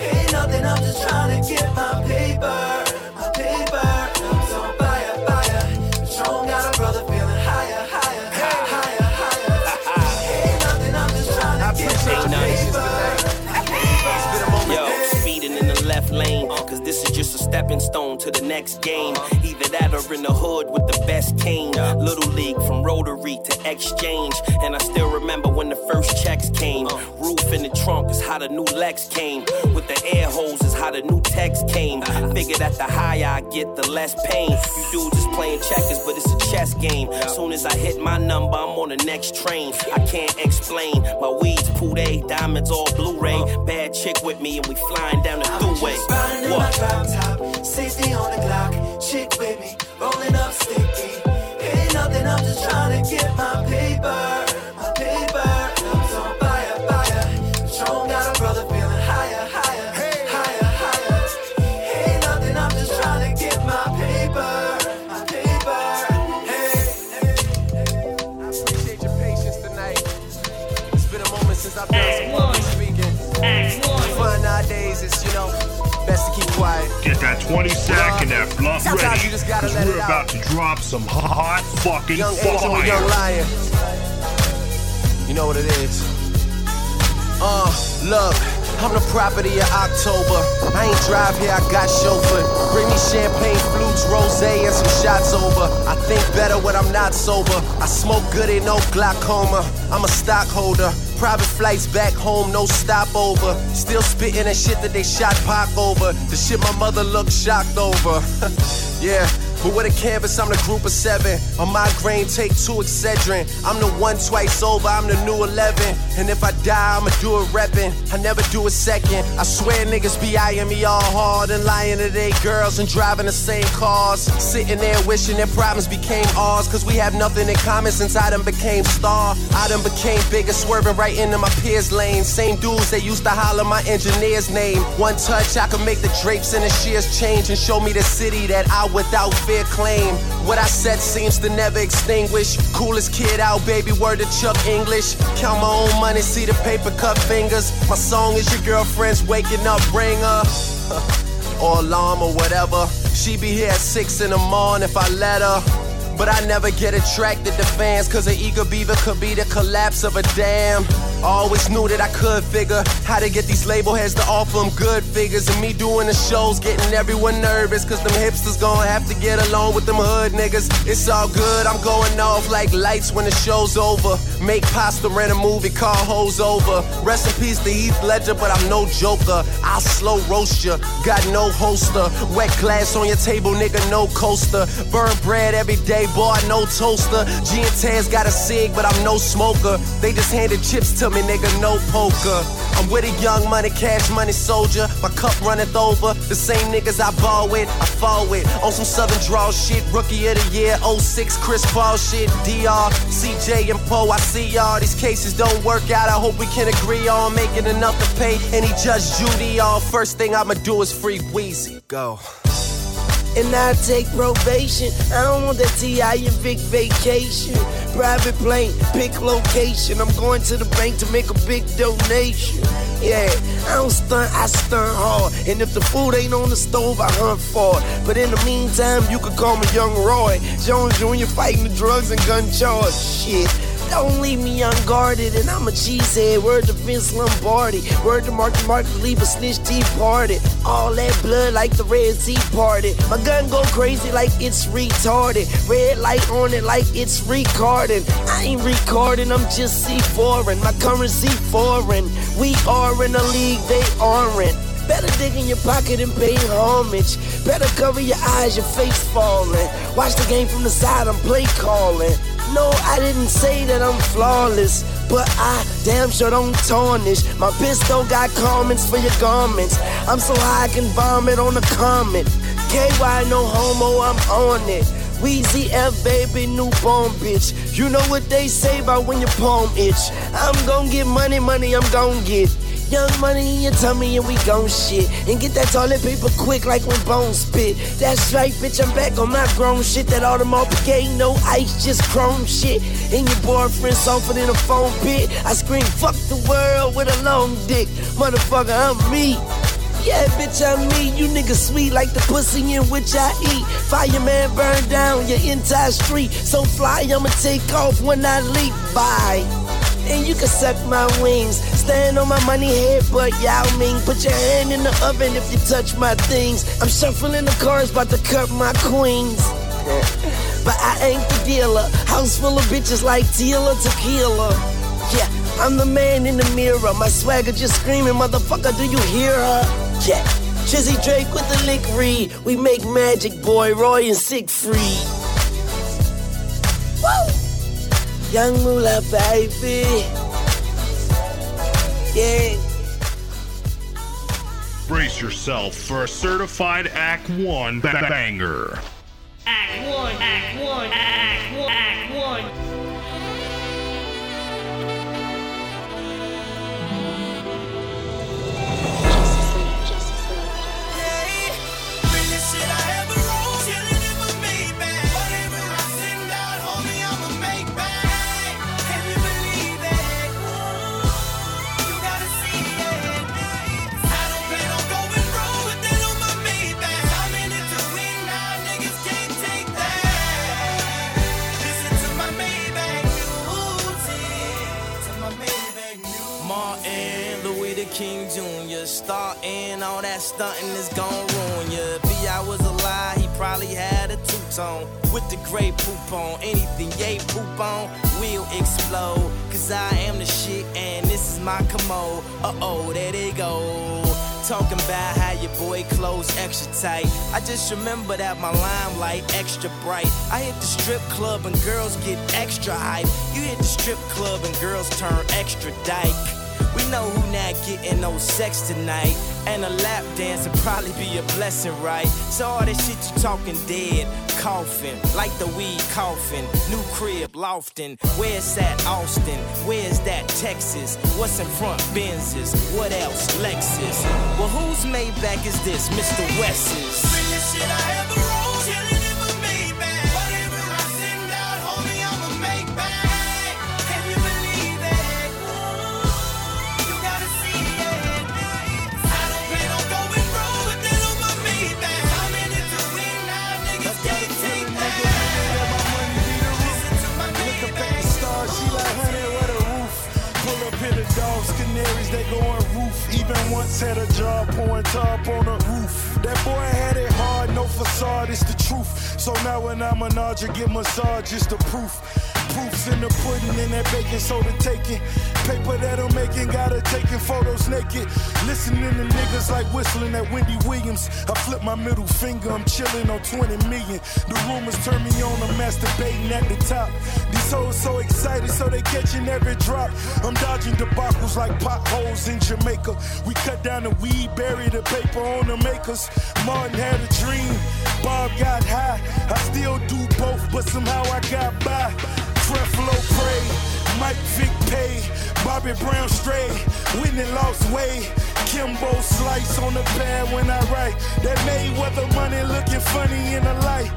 Ain't nothing, I'm just just trying to get my paper. Cause this is just a stepping stone to the next game. Either that or in the hood with the best cane. Little league from Rotary to Exchange. And I still remember when the first checks came. Roof in the trunk is how the new Lex came. With the air hose is how the new text came. Figure that the higher I get, the less pain. You dudes is playing checkers, but it's a chess game. Soon as I hit my number, I'm on the next train. I can't explain. My weeds, Poulet, diamonds, all Blu-ray. Bad chick with me and we flying down the thruway. In my drop top, safety on the clock, chick with me, rolling up sticky. Ain't nothing, I'm just trying to get my paper, my paper. So I'm fire, fire. Patron got a brother feeling higher, higher, hey. higher, higher. Ain't nothing, I'm just trying to get my paper, my paper. Hey, hey, hey. I appreciate your patience tonight. It's been a moment since I've done some public speaking. Act one. Fun nowadays is, you know. Best to keep quiet. Get that twenty sack and that blunt ready, you just gotta cause let we're it about out. To drop some hot fucking young fire. Young lion. You know what it is. Uh, look, I'm the property of October. I ain't drive here, I got chauffeured. Bring me champagne, flutes, rosé, and some shots over. I think better when I'm not sober. I smoke good and no glaucoma. I'm a stockholder. Private flights back home, no stopover. Still spitting that shit that they shot Pac over. The shit my mother looked shocked over. Yeah, but with a canvas, I'm the group of seven. A migraine, take two Excedrin. I'm the one twice over, I'm the new eleven. And if I die, I'ma do it reppin'. I never do a second. I swear niggas be eyeing me all hard and lying to their girls and driving the same cars. Sitting there wishing their problems became ours. Cause we have nothing in common since I done became star. I done became bigger, swerving right into my peers' lane. Same dudes that used to holler my engineer's name. One touch, I could make the drapes and the shears change and show me the city that I without fear claim. What I said seems to never extinguish. Coolest kid out, baby, word to Chuck English. Count my own money, see the paper cut fingers. My song is your girlfriend's waking up ringer. Or alarm or whatever. She be here at six in the morning if I let her. But I never get attracted to fans, cause an eager beaver could be the collapse of a dam. I always knew that I could figure how to get these label heads to offer them good figures. And me doing the shows, getting everyone nervous, cause them hipsters gon' have to get along with them hood niggas. It's all good, I'm going off like lights when the show's over. Make pasta, rent a movie, call hoes over. Rest in peace to Heath Ledger, but I'm no joker. I'll slow roast ya, got no holster. Wet glass on your table, nigga, no coaster. Burn bread every day, boy, no toaster. G and Taz got a cig, but I'm no smoker. They just handed chips to me, nigga, no poker. I'm with a young money, cash money soldier. My cup runneth over. The same niggas I ball with, I fall with. On some Southern draw shit, rookie of the year, oh six Chris Paul shit. D R, C J, and Poe, I see y'all. These cases don't work out, I hope we can agree on making enough to pay any Judge Judy on. First thing I'ma do is free Weezy. Go. And I take probation. I don't want that T I and big vacation. Private plane, pick location. I'm going to the bank to make a big donation. Yeah, I don't stunt, I stunt hard. And if the food ain't on the stove, I hunt for it. But in the meantime, you could call me Young Roy Jones Junior fighting the drugs and gun charge. Shit. Don't leave me unguarded, and I'm a cheesehead. Word to Vince Lombardi. Word to Marky Mark to leave a snitch departed. All that blood like the Red Sea parted. My gun go crazy like it's retarded. Red light on it like it's recording. I ain't recording, I'm just C four-ing. My currency foreign. We are in a league, they aren't. Better dig in your pocket and pay homage. Better cover your eyes, your face falling. Watch the game from the side, I'm play calling. No, I didn't say that I'm flawless, but I damn sure don't tarnish. My pistol got comments for your garments. I'm so high I can vomit on a comet. K Y, no homo, I'm on it. Weezy F, baby, newborn bitch. You know what they say about when your palm itch. I'm gon' get money, money, I'm gon' get. Young money in your tummy and we gon' shit. And get that toilet paper quick like when bones spit. That's right, bitch, I'm back on my grown shit. That all the multiplication, no ice, just chrome shit. And your boyfriend softer than a phone pit. I scream, fuck the world with a long dick. Motherfucker, I'm me. Yeah, bitch, I'm me. You niggas sweet like the pussy in which I eat. Fireman burn down your entire street. So fly, I'ma take off when I leap. Bye. And you can suck my wings. Stand on my money head, but Yao Ming. Put your hand in the oven if you touch my things. I'm shuffling the cards, about to cut my queens. But I ain't the dealer. House full of bitches like Tequila Tequila. Yeah, I'm the man in the mirror. My swagger just screaming, motherfucker, do you hear her? Yeah, Chizzy Drake with the lick read. We make magic, boy, Roy and Siegfried. Woo! Young Moolah, baby. Yeah. Brace yourself for a certified Act one ba- banger. Act one, act one, act one, act one. Justice League, Justice League. Yeah, realest shit I ever wrote. Killing it for me, babe. Whatever I send out, homie, I'ma make back. Can you believe it? You gotta see it. I don't plan on going wrong, but they don't want me back. I'm in it to win now, niggas can't. Martin, Louis the King Junior Starting, all that stunting is gon' ruin ya. B I was a lie, he probably had a two-tone. With the gray poop on, anything yay poop on will explode. Cause I am the shit and this is my commode. Uh-oh, there they go. Talking about how your boy clothes extra tight. I just remember that my limelight extra bright. I hit the strip club and girls get extra hype. You hit the strip club and girls turn extra dyke. We know who not getting no sex tonight. And a lap dance would probably be a blessing, right? So all that shit you talking dead, coughing, like the weed coughing. New crib, lofting, where's that Austin? Where's that Texas? What's in front, Benz's? What else, Lexus? Well, who's made back is this, Mister West's? Realest shit I ever wrote, killing it for me, man. Whatever I send out, homie, I'ma make back. Can you believe it? You gotta see it. I don't plan on going wrong, but they don't want me back. I'm in it to win now, niggas can't take that. Listen to my baby. Look up at the stars, she like honey, what a roof. Pull up in the dogs, canaries, they going roof. Even once had a job pouring tarp on a roof. That boy had it hard, no facade, it's the truth. So now when I'm an archer, get massage, it's the proof. Proof's in the pudding and that baking soda taking. Paper that I'm making, gotta taking photos naked. Listening to niggas like whistling at Wendy Williams. I flip my middle finger, I'm chilling on twenty million. The rumors turn me on, I'm masturbating at the top. These hoes so excited, so they catching every drop. I'm dodging debacles like potholes in Jamaica. We cut down the weed, bury the paper on the makers. Martin had a dream, Bob got high. I still do both, but somehow I got by. Creflo Prey, Mike Vick Pay, Bobby Brown Stray, Whitney Lost Way, Kimbo Slice on the pad when I write. That Mayweather money looking funny in the light.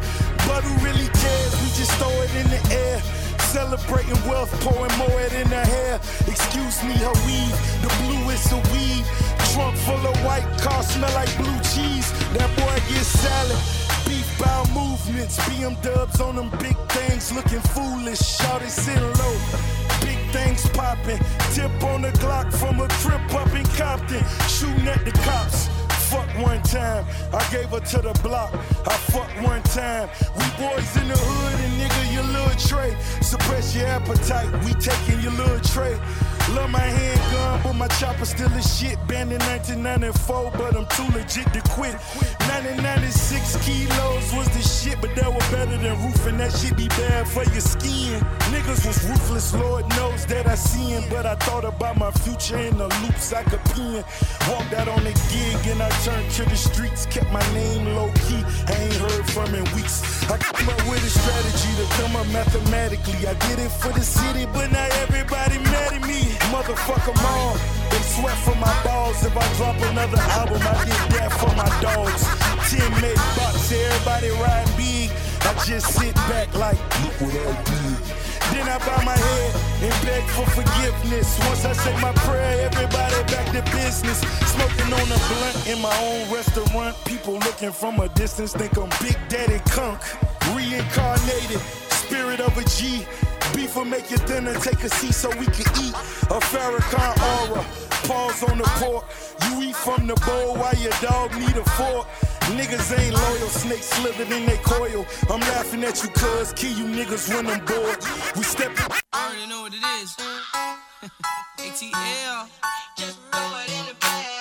But who really cares? We just throw it in the air. Celebrating wealth, pouring more in her hair. Excuse me, her weed, the blue is a weed. Trunk full of white car, smell like blue cheese. That boy gets salad, beef bow movements. B M dubs on them big things, looking foolish. Shawty sitting low, big things popping. Tip on the Glock from a trip up in Compton. Shooting at the cops. Fuck one time, I gave her to the block. I fuck one time. We boys in the hood and nigga, your little tray. Suppress your appetite, we taking your little tray. Love my handgun, but my chopper still a shit. Banned in nineteen ninety-four, but I'm too legit to quit. nineteen ninety-six kilos was the shit, but that was better than roofing. That shit be bad for your skin. Niggas was ruthless, Lord knows that I seen. But I thought about my future in the loops I could pin. Walked out on the gig and I turned to the streets, kept my name low key. I ain't heard from in weeks. I came up with a strategy to come up mathematically. I did it for the city, but now everybody mad at me. Motherfucker, mom, they sweat for my balls. If I drop another album, I did that for my dogs. Ten made bucks, everybody ride big. I just sit back like, look what I did. Then I bow my head and beg for forgiveness. Once I say my prayer, everybody back to business. Smoking on a blunt in my own restaurant. People looking from a distance think I'm Big Daddy Kunk. Reincarnated, spirit of a G. Beef will make your dinner, take a seat so we can eat. A Farrakhan aura, paws on the pork. You eat from the bowl while your dog need a fork. Niggas ain't loyal, snakes slithered in they coil. I'm laughing at you cuz, kill you niggas when I'm bored. We step. I already know what it is. A T L, just throw it in the bag.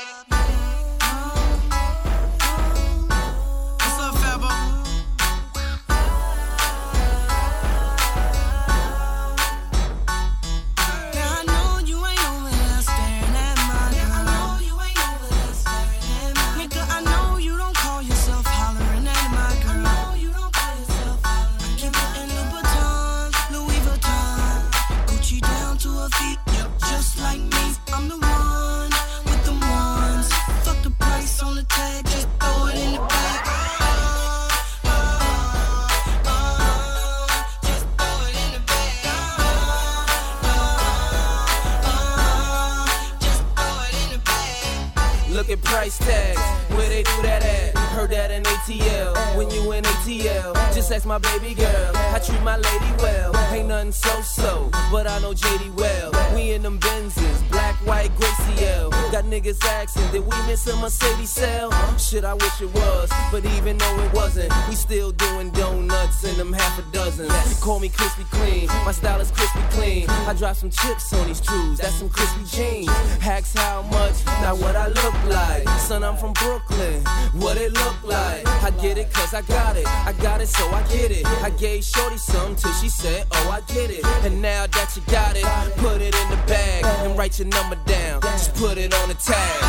Price tags, where they do that at? Heard that in A T L, when you in A T L. Just ask my baby girl, I treat my lady well. Ain't nothing so-so, but I know J D well. We in them Benzes, black, white, Gracie L. Got niggas asking, did we miss a Mercedes sale? Shit, I wish it was, but even though it wasn't, we still doing donuts in them half a dozen. You call me Krispy Clean, my style is Krispy Clean. I drop some chips on these trues, that's some crispy jeans. Hacks how much, not what I look like. Son, I'm from Brooklyn, what it look like? I get it cause I got it, I got it so I get it. I gave shorty some till she said, oh I get it. And now that you got it, put it in the bag and write your number down, just put it on the tag.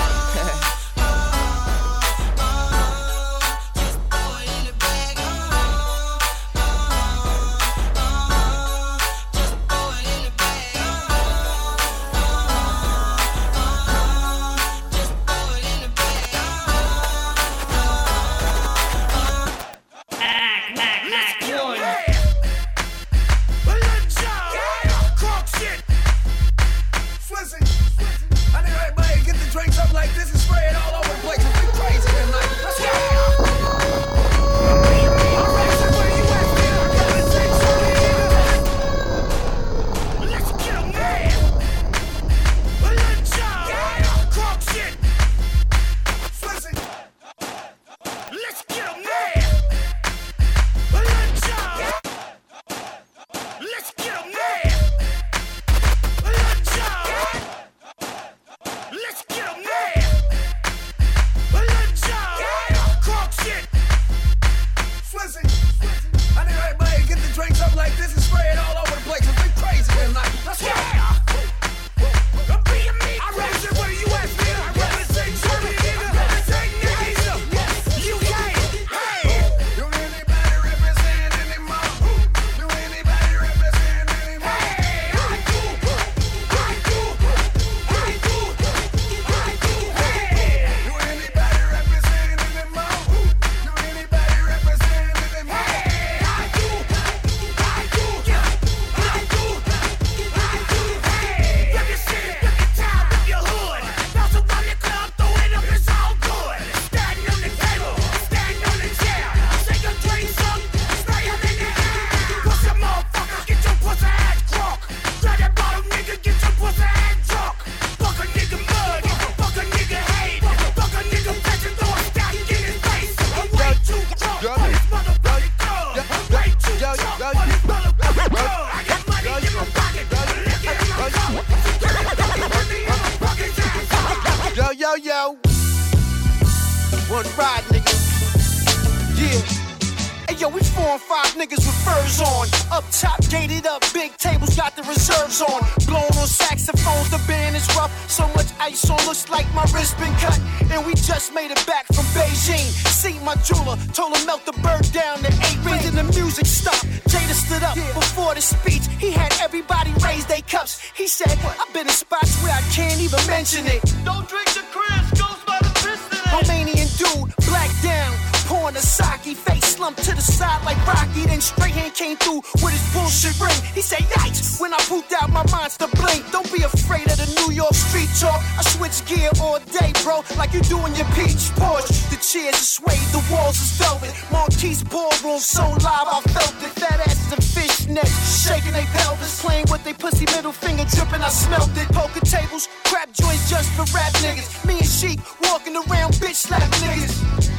an Asagi, face slumped to the side like Rocky. Then straight hand came through with his bullshit ring. He said, yikes, when I pooped out my mind's to blink. Don't be afraid of the New York street talk. I switch gear all day, bro, like you do in your peach Porsche. The chairs are suede, the walls is velvet. Marquise ballroom so live, I felt it. Fat asses and fishnets shaking they pelvis, playing with they pussy middle finger dripping. I smelt it. Poker tables, crap joints just for rap niggas. Me and Sheik walking around, bitch slap niggas.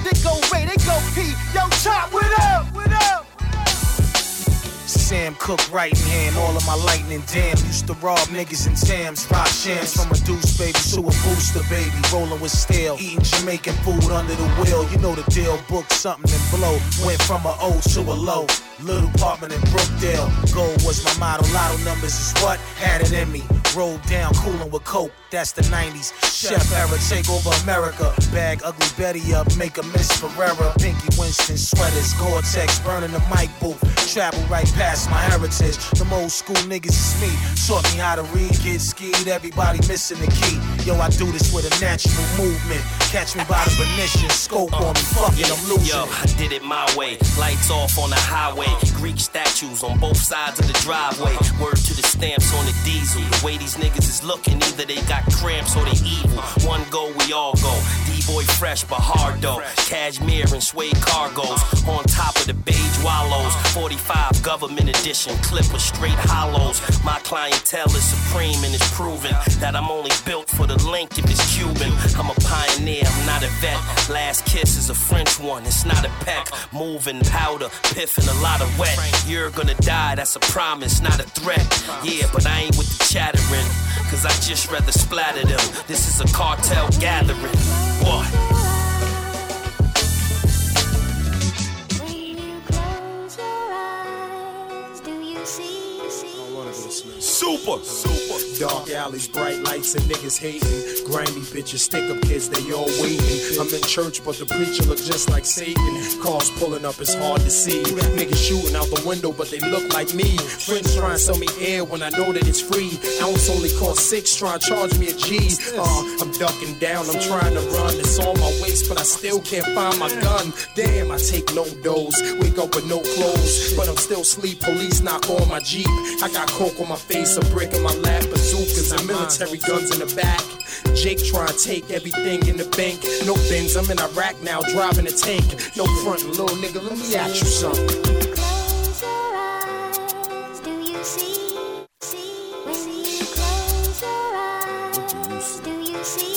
They go Ray, they go P. Yo, Chop, what up? What up? Sam Cook, right hand, all of my lightning damn. Used to rob niggas in Tams, rock shams from a deuce baby to a booster baby. Rolling with steel, eating Jamaican food under the wheel. You know the deal, book something and blow. Went from a O to a low. Little apartment in Brookdale. Gold was my motto, lotto numbers is what had it in me. Rolled down, cooling with coke, that's the nineties. Chef era, take over America. Bag Ugly Betty up, make a Miss Ferrera. Pinky Winston sweaters, Gore-Tex, burning the mic booth. Travel right past my heritage. Them old school niggas is me. Taught me how to read, get skied, everybody missing the key. Yo, I do this with a natural movement. Catch me by the benition, scope uh, on me, fuck yeah, it, I'm losing. Yo, I did it my way, lights off on the highway. Greek statues on both sides of the driveway. Word to the stamps on the diesel. The way these niggas is looking, either they got cramps or they evil. One go, we all go. D-boy fresh, but hard though. Cashmere and suede cargoes. On top of the beige wallows. forty-five government edition, clip with straight hollows. My clientele is supreme and it's proven that I'm only built for the link if it's Cuban. I'm a pioneer, I'm not a vet. Last kiss is a French one, it's not a peck. Moving powder, piffing a lot of wet. You're gonna die, that's a promise, not a threat. Yeah, but I ain't with the chattering, cause I just rather splatter them. This is a cartel gathering. What? When you close your eyes, do you see? Super, super. Dark alleys, bright lights, and niggas hating. Grimy bitches, stick up kids, they all waiting. I'm in church, but the preacher look just like Satan. Cars pulling up, it's hard to see. Niggas shooting out the window, but they look like me. Friends trying to sell me air when I know that it's free. Ounce only cost six, trying to charge me a G. Uh, I'm ducking down, I'm trying to run. It's on my waist, but I still can't find my gun. Damn, I take no dose. Wake up with no clothes, but I'm still asleep. Police knock on my Jeep. I got coke on my face, a brick in my lap, bazookas and military guns in the back. Jake try to take everything in the bank. No things, I'm in Iraq now, driving a tank. No front, little nigga, let me ask you something. Close your eyes, do you see? See, when you close your eyes, do you see?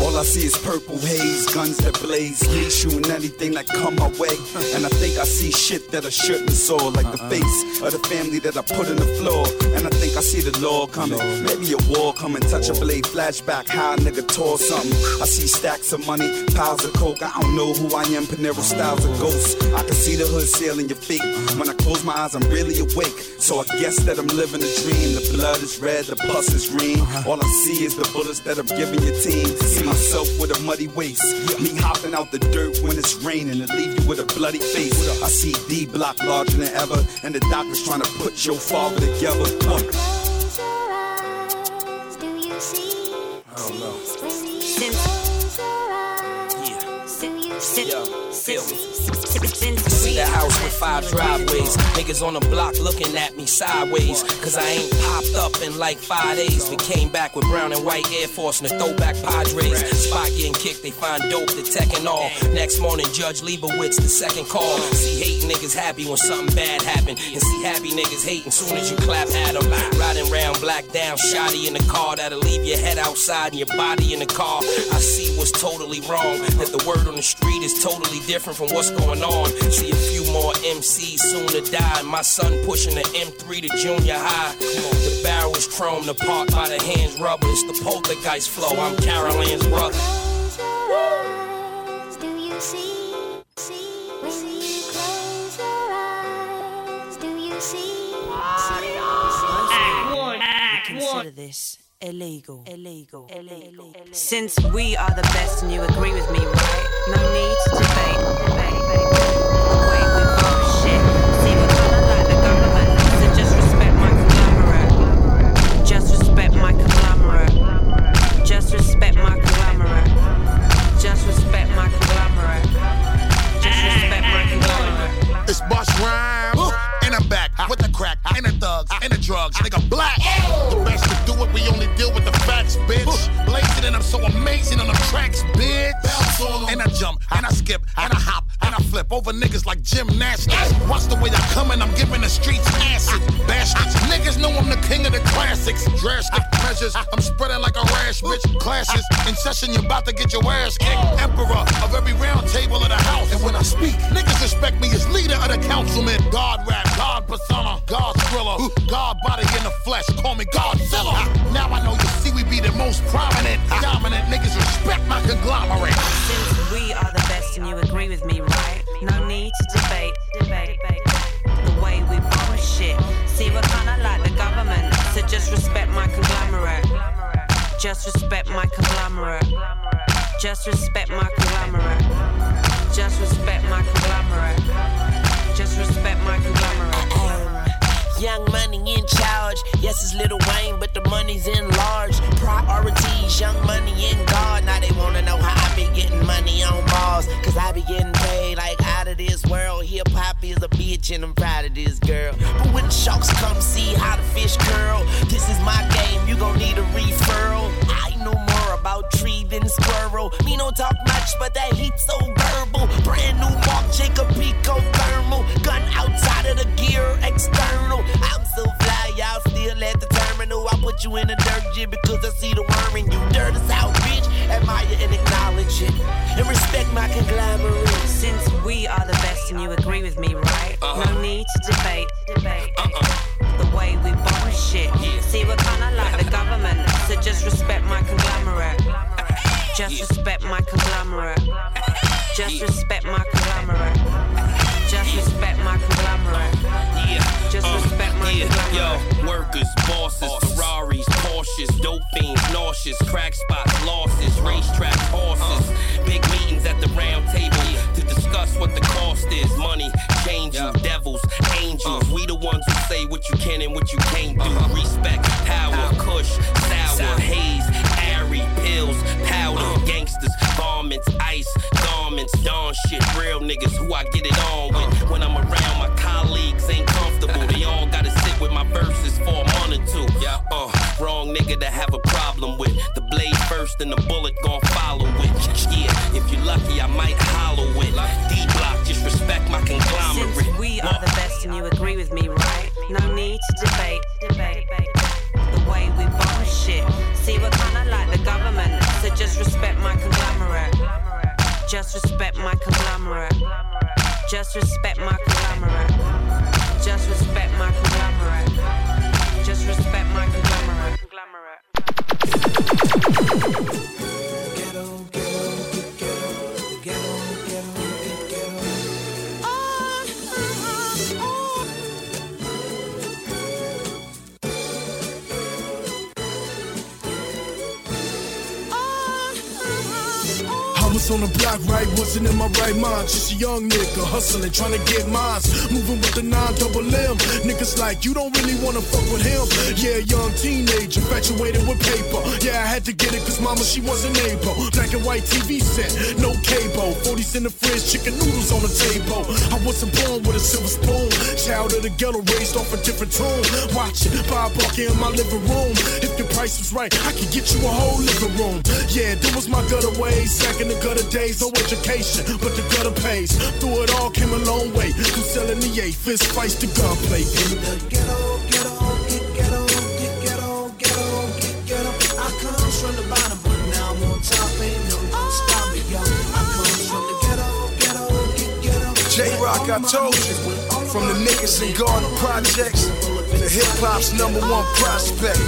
All I see is purple haze, guns that blaze, me shooting anything that come my way. And I think I see shit that I shouldn't saw, like uh-uh. the face of the family that I put in the floor. And I think I see the law coming, Lord. Maybe a war coming, touch war. A blade, flashback, how a nigga tore something. I see stacks of money, piles of coke, I don't know who I am, Panero styles of ghosts. I can see the hood sailing your feet, when I close my eyes I'm really awake. So I guess that I'm living a dream, the blood is red, the pus is green. All I see is the bullets that I'm giving your team. See my myself with a muddy waist, me hopping out the dirt when it's raining and leave you with a bloody face. I see D block larger than ever, and the doctor's trying to put your father together. Close your eyes, do you see? I don't know. Close your eyes, do you see? Yo, feel me. See the house with five driveways. Niggas on the block looking at me sideways, cause I ain't popped up in like five days. We came back with brown and white Air Force and the throwback Padres. Spot getting kicked, they find dope, the tech and all. Next morning, Judge Leibowitz, the second call. See hating niggas happy when something bad happen, and see happy niggas hating soon as you clap at them. Riding round, black down, shoddy in the car, that'll leave your head outside and your body in the car. I see what's totally wrong, that the word on the street is totally different from what's going on. See a few more M Cs soon to die. My son pushing the M three to junior high. The barrel is chrome, the park by the hands rubber. It's the poltergeist flow. I'm Carol Ann's brother. Close your eyes, do you see? See, when you close your eyes, do you see? Act one, act one. Consider this illegal, illegal, illegal. Since we are the best, and you agree with me, right? No need to debate, debate, debate. Just respect my conglomerate. Just respect my conglomerate. drugs, nigga black. The best to do it, we only deal with the facts, bitch. Blazing and I'm so amazing on the tracks, bitch. And I jump, and I skip, and I hop, and I flip over niggas like gymnastics. Watch the way I come and I'm giving the streets acid. Bastards, niggas know I'm the king of the classics. Drastic measures, I'm spreading like a rash, bitch. Clashes, in session you're about to get your ass kicked. Emperor of every round table of the house. And when I speak, niggas respect me as leader of the councilmen. God rap, God persona, God thriller, God body in the flesh, call me Godzilla. Now I know you see we be the most prominent, dominant niggas respect my conglomerate. Since we are the best and you agree with me, right? No need to debate, debate, debate. The way we bullshit. See, we're kinda like the government, so just respect my conglomerate. Just respect my conglomerate. Just respect my conglomerate. Just respect my conglomerate. Just respect my conglomerate. Young money in charge. Yes, it's Lil Wayne, but the money's enlarged. Priorities, young money in God. Now they wanna know how I be getting money on balls. Cause I be getting paid like out of this world. Hip hop is a bitch and I'm proud of this girl. But when the sharks come see how the fish curl, this is my game, you gon' need a referral. I know more about tree than squirrel. Me no talk much, but that heat so verbal. Brand new Marc Jacob Pico thermal. Gun outside of the gear, external. I'm so fly, y'all still at the terminal. I put you in the dirt jib because I see the worm in you. Dirt is out, bitch. Admire and acknowledge it. And respect my conglomerate. Since we are the best and you agree with me, right? Uh-huh. No need to debate. Debate. Uh-uh. The way we bomb shit. Yeah. See, we're kinda like the government. So just respect my conglomerate. Just yeah. respect my conglomerate. Just yeah. respect my conglomerate. Just respect my conglomerate. Yeah. Just um, respect my yeah. conglomerate. Yo, workers, bosses, bosses, Ferraris, Porsches, dope fiends, nauseous, crack spots, losses, racetrack horses, uh, big meetings at the round table yeah. to discuss what the cost is. Money, changes, yeah. devils, angels. Uh, we the ones who say what you can and what you can't do. Uh-huh. Respect, power, uh, kush, sour, sour, haze, airy, pills, powder, uh, gangsters, garments, ice, garments, don shit. Real niggas who I get it on with. When I'm around, my colleagues ain't comfortable. They all gotta sit with my verses for a month or two. Yeah, uh, wrong nigga to have a problem with. The blade first and the bullet gon' follow it. Yeah, if you're lucky, I might hollow it. D-block, just respect my conglomerate. Since we are the best and you agree with me, right? No need to debate. Debate. The way we bomb shit. See, we're kinda like the government, so just respect my conglomerate. Just respect my conglomerate. Just respect my conglomerate. Just respect my conglomerate. Just respect my conglomerate. Ghetto, ghetto, ghetto, ghetto, ghetto, ghetto. Oh, oh, oh. I was on the block, right, wasn't in my right mind. Just a young nigga hustling, trying to get mines. Moving with the nine double M. Niggas like, you don't really want to fuck with him. Yeah, young teenager, infatuated with paper. Yeah, I had to get it, cause mama, she wasn't able. Black and white T V set, no cable. forties in the fridge, chicken noodles on the table. I wasn't born with a silver spoon. Child of the ghetto, raised off a different tune. Watching Bob Barker in my living room. If the price was right, I could get you a whole living room. Yeah, that was my gutter ways, second the gutter days, no education, but the gutter pays. Through it all, came a long way. From selling the eight, fist fights to gunplay. In the ghetto, ghetto, get ghetto, get ghetto, ghetto, get ghetto. I come from the bottom, but now I'm on top. Ain't no stop me, y'all. I come from the ghetto, ghetto, get ghetto. J-Rock, I told you, from the niggas in Garden Projects, to hip-hop's number one prospect.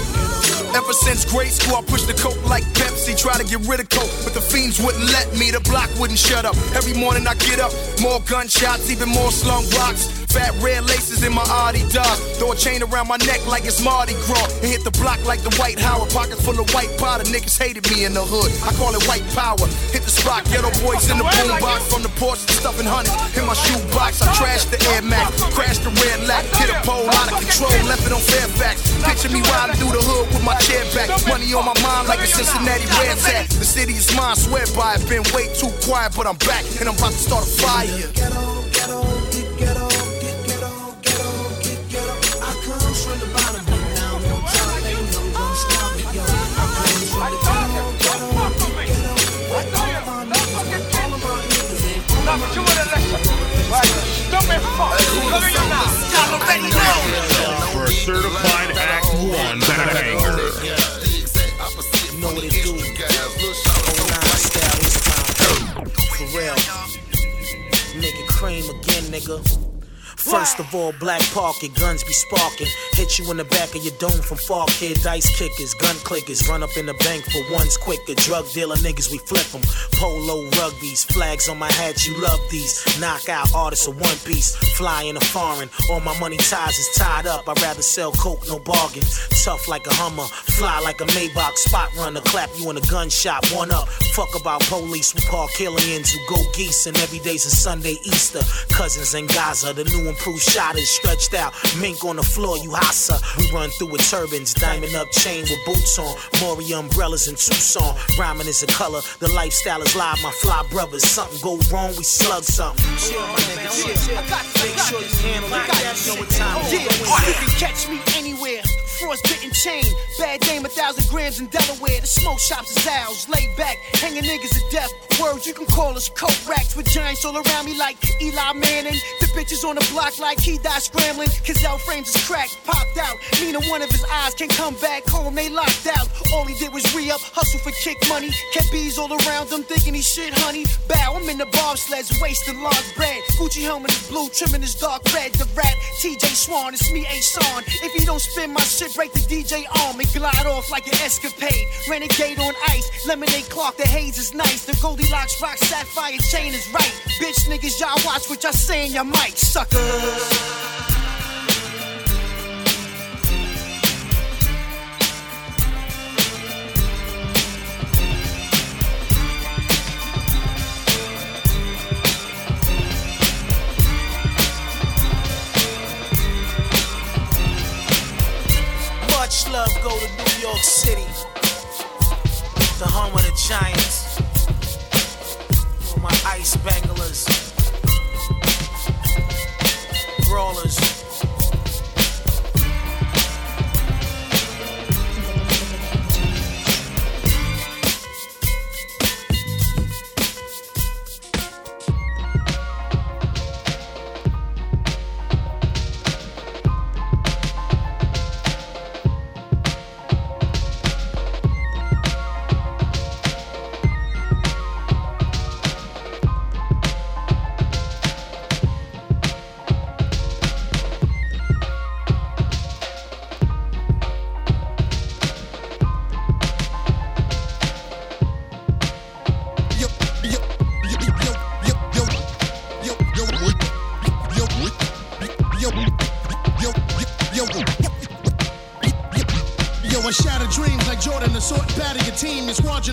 Ever since grade school, I pushed the coke like Pepsi. Try to get rid of coke, but the fiends wouldn't let me. The block wouldn't shut up. Every morning I get up, more gunshots, even more slung blocks. Fat red laces in my Adidas. Throw a chain around my neck like it's Mardi Gras. And hit the block like the White Howard. Pockets full of white powder. Niggas hated me in the hood. I call it white power. Hit the spot, ghetto boys in the boombox. From the porch to stuffing hundreds in my shoebox. I trashed the Air Max, crashed the red lack. Hit a pole out of control, left it on Fairfax. Picture me riding through the hood with my chair back. Money on my mind like a Cincinnati Reds hat. The city is mine, swear by it. Been way too quiet, but I'm back and I'm about to start a fire. Ghetto, ghetto, get ghetto, get ghetto, ghetto, get ghetto. I come from the bottom. nigga. First of all, black parking, guns be sparking. Hit you in the back of your dome from far, kid. Dice kickers, gun clickers, run up in the bank for ones quicker. Drug dealer niggas, we flip them. Polo rugbies, flags on my hat, you love these. Knockout artists of one piece, fly in a foreign. All my money ties is tied up, I'd rather sell coke, no bargain. Tough like a Hummer, fly like a Maybach, spot runner. Clap you in a gun shop, one up. Fuck about police, we call Killians who go geese. And every day's a Sunday Easter. Cousins in Gaza, the new improved shot is stretched out, mink on the floor, you hassa. We run through with turbans, diamond up chain with boots on, Maury umbrellas in Tucson. Rhyming is a color, the lifestyle is live. My fly brothers, something go wrong, we slug something. Chill, my nigga, chill. Make sure you handle it. That's no time. Yeah, you can catch me anywhere. Frostbitten chain, bad name, a thousand grams in Delaware. The smoke shops is owls, laid back, hanging niggas to death. Words you can call us coke racks with giants all around me like Eli Manning. The bitches on the block like he died scrambling. Kazell frames is cracked, popped out. Meaning one of his eyes can't come back home, they locked out. All he did was re-up, hustle for kick money. Kept bees all around them, thinking he shit, honey. Bow, I'm in the bobsleds, wasting large bread. Gucci helmet is blue, trimming is dark red. The rat, T J Swan, it's me, A-Son. If you don't spin my shit, break the D J arm and glide off like an escapade. Renegade on ice, lemonade clock, the haze is nice. The Goldilocks rock, sapphire chain is right. Bitch niggas, y'all watch what y'all say in your mic, sucker. Much love go to New York City, the home of the Giants. All my ice banglers, brawlers.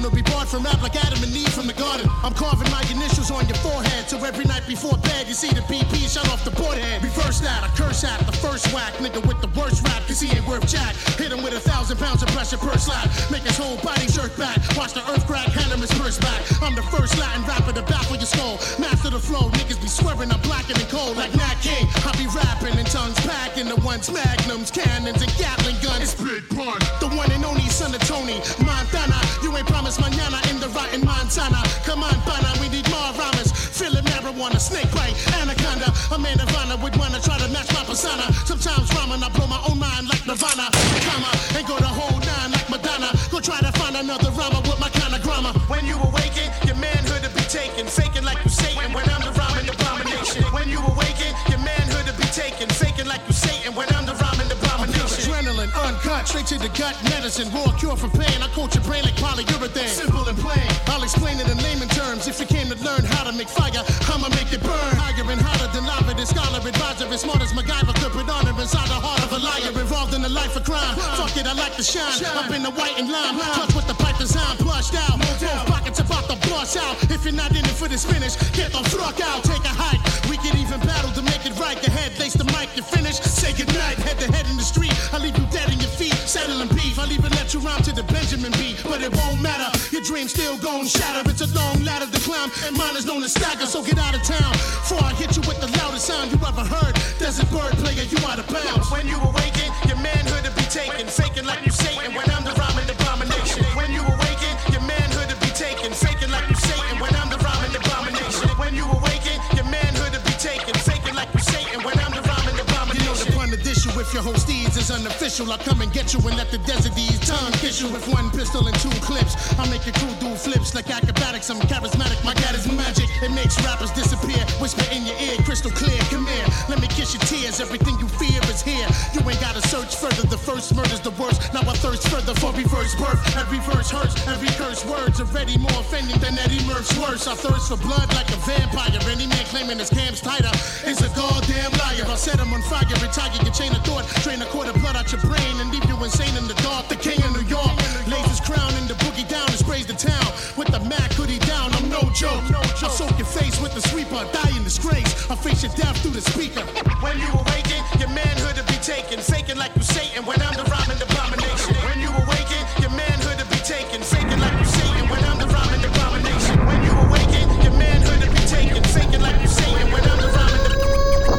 Will be barred from rap like Adam and Eve from the garden. I'm carving my initials on your forehead, so every night before bed you see the P P shut off the board head. Reverse that, I curse at the first whack nigga with the worst rap, cause he ain't worth jack. Hit him with a thousand pounds of pressure per slap, make his whole body jerk back. Watch the earth crack, hand him his first back. I'm the first Latin rapper to baffle your skull. Master the flow, niggas be swearing I'm black and cold like Nat King. I be rapping and tongues packing the ones, magnums, cannons, and Gatling guns. It's big pun, the one and only son of Tony Montana. You ain't promise manana in the rotten Montana. Come on, pana, we need more rhymes. Feeling marijuana, snake bite, anaconda. A man of honor would wanna try to match my persona. Sometimes rhyming, I blow my own mind like Nirvana. Comma, and go the whole nine like Madonna. Go try to find another rhymer with my kind of grammar. When you awaken, your manhood to be taken. Faking like you Satan when I'm the rhyming abomination. When you awaken, your manhood to be taken. Faking like you Satan when I'm the rhyming abomination. Adrenaline, uncut, straight to the gut. Medicine, raw cure for pain. I coat your brain like polyurethane. Simple and plain. I'll explain it in layman terms. If you came to learn how to make fire, I'ma make it burn. Higher and hotter than lava. This scholar advisor is smart as MacGyver. Could put honor inside the heart of a liar. Involved in the life of crime. Fuck it, I like to shine. Up in the white and lime. Touch with the pipe design. Blushed out. Both pockets about to blush out. If you're not in it for this finish, get the fuck out. Take a hike. We can even battle to make it right. Your head lace the mic. You finish. Say goodnight. Head to head in the street. I leave you dead in your feet. Settle and beef. I'll even let you rhyme to the Benjamin beat. But it won't matter. Your dream's still gon' shatter. It's a long ladder to climb, and mine is known as stagger. So get out of town before I hit you with the loudest sound you ever heard. Desert bird player, you out of bounds. When you awaken, your manhood to be taken. Faking like you Satan when I'm the rhyming abomination. When you awaken, your manhood to be taken. Faking like you Satan when I'm the rhyming abomination. When you awaken, your manhood to be taken. Faking like you Satan when I'm the rhyming abomination. You know the pun of this, you with your whole steeds. is unofficial. I come and get you and let the Desidees tongue kiss you with one pistol and two clips. I make your crew do flips like acrobatics. I'm charismatic, my God is magic. It makes rappers disappear. Whisper in your ear, crystal clear. Come here, let me kiss your tears. Everything you fear is here. You ain't gotta search further. The first murder's the worst. Now I thirst further for reverse birth. Every verse hurts. Every curse word's already more offending than Eddie Murph's worse. I thirst for blood like a vampire. Any man claiming his cam's tighter is a goddamn liar. I'll set him on fire. Retire your chain of thought. Drain a quart of blood out your brain and leave you insane in the dark. The king of New York lays his crown in the boogie down and sprays the town with the Mac hoodie down. I'm no joke. I'll soak your face with the sweeper. Die in disgrace. I'll face your death through the speaker. When you awaken, your manhood will be taken. Faking like you Satan when I'm the rhyming abomination. When you awaken, your manhood will be taken. Faking like you Satan when I'm the rhyming abomination. When you awaken, your manhood will be taken. Faking like you Satan when I'm the rhyming abomination.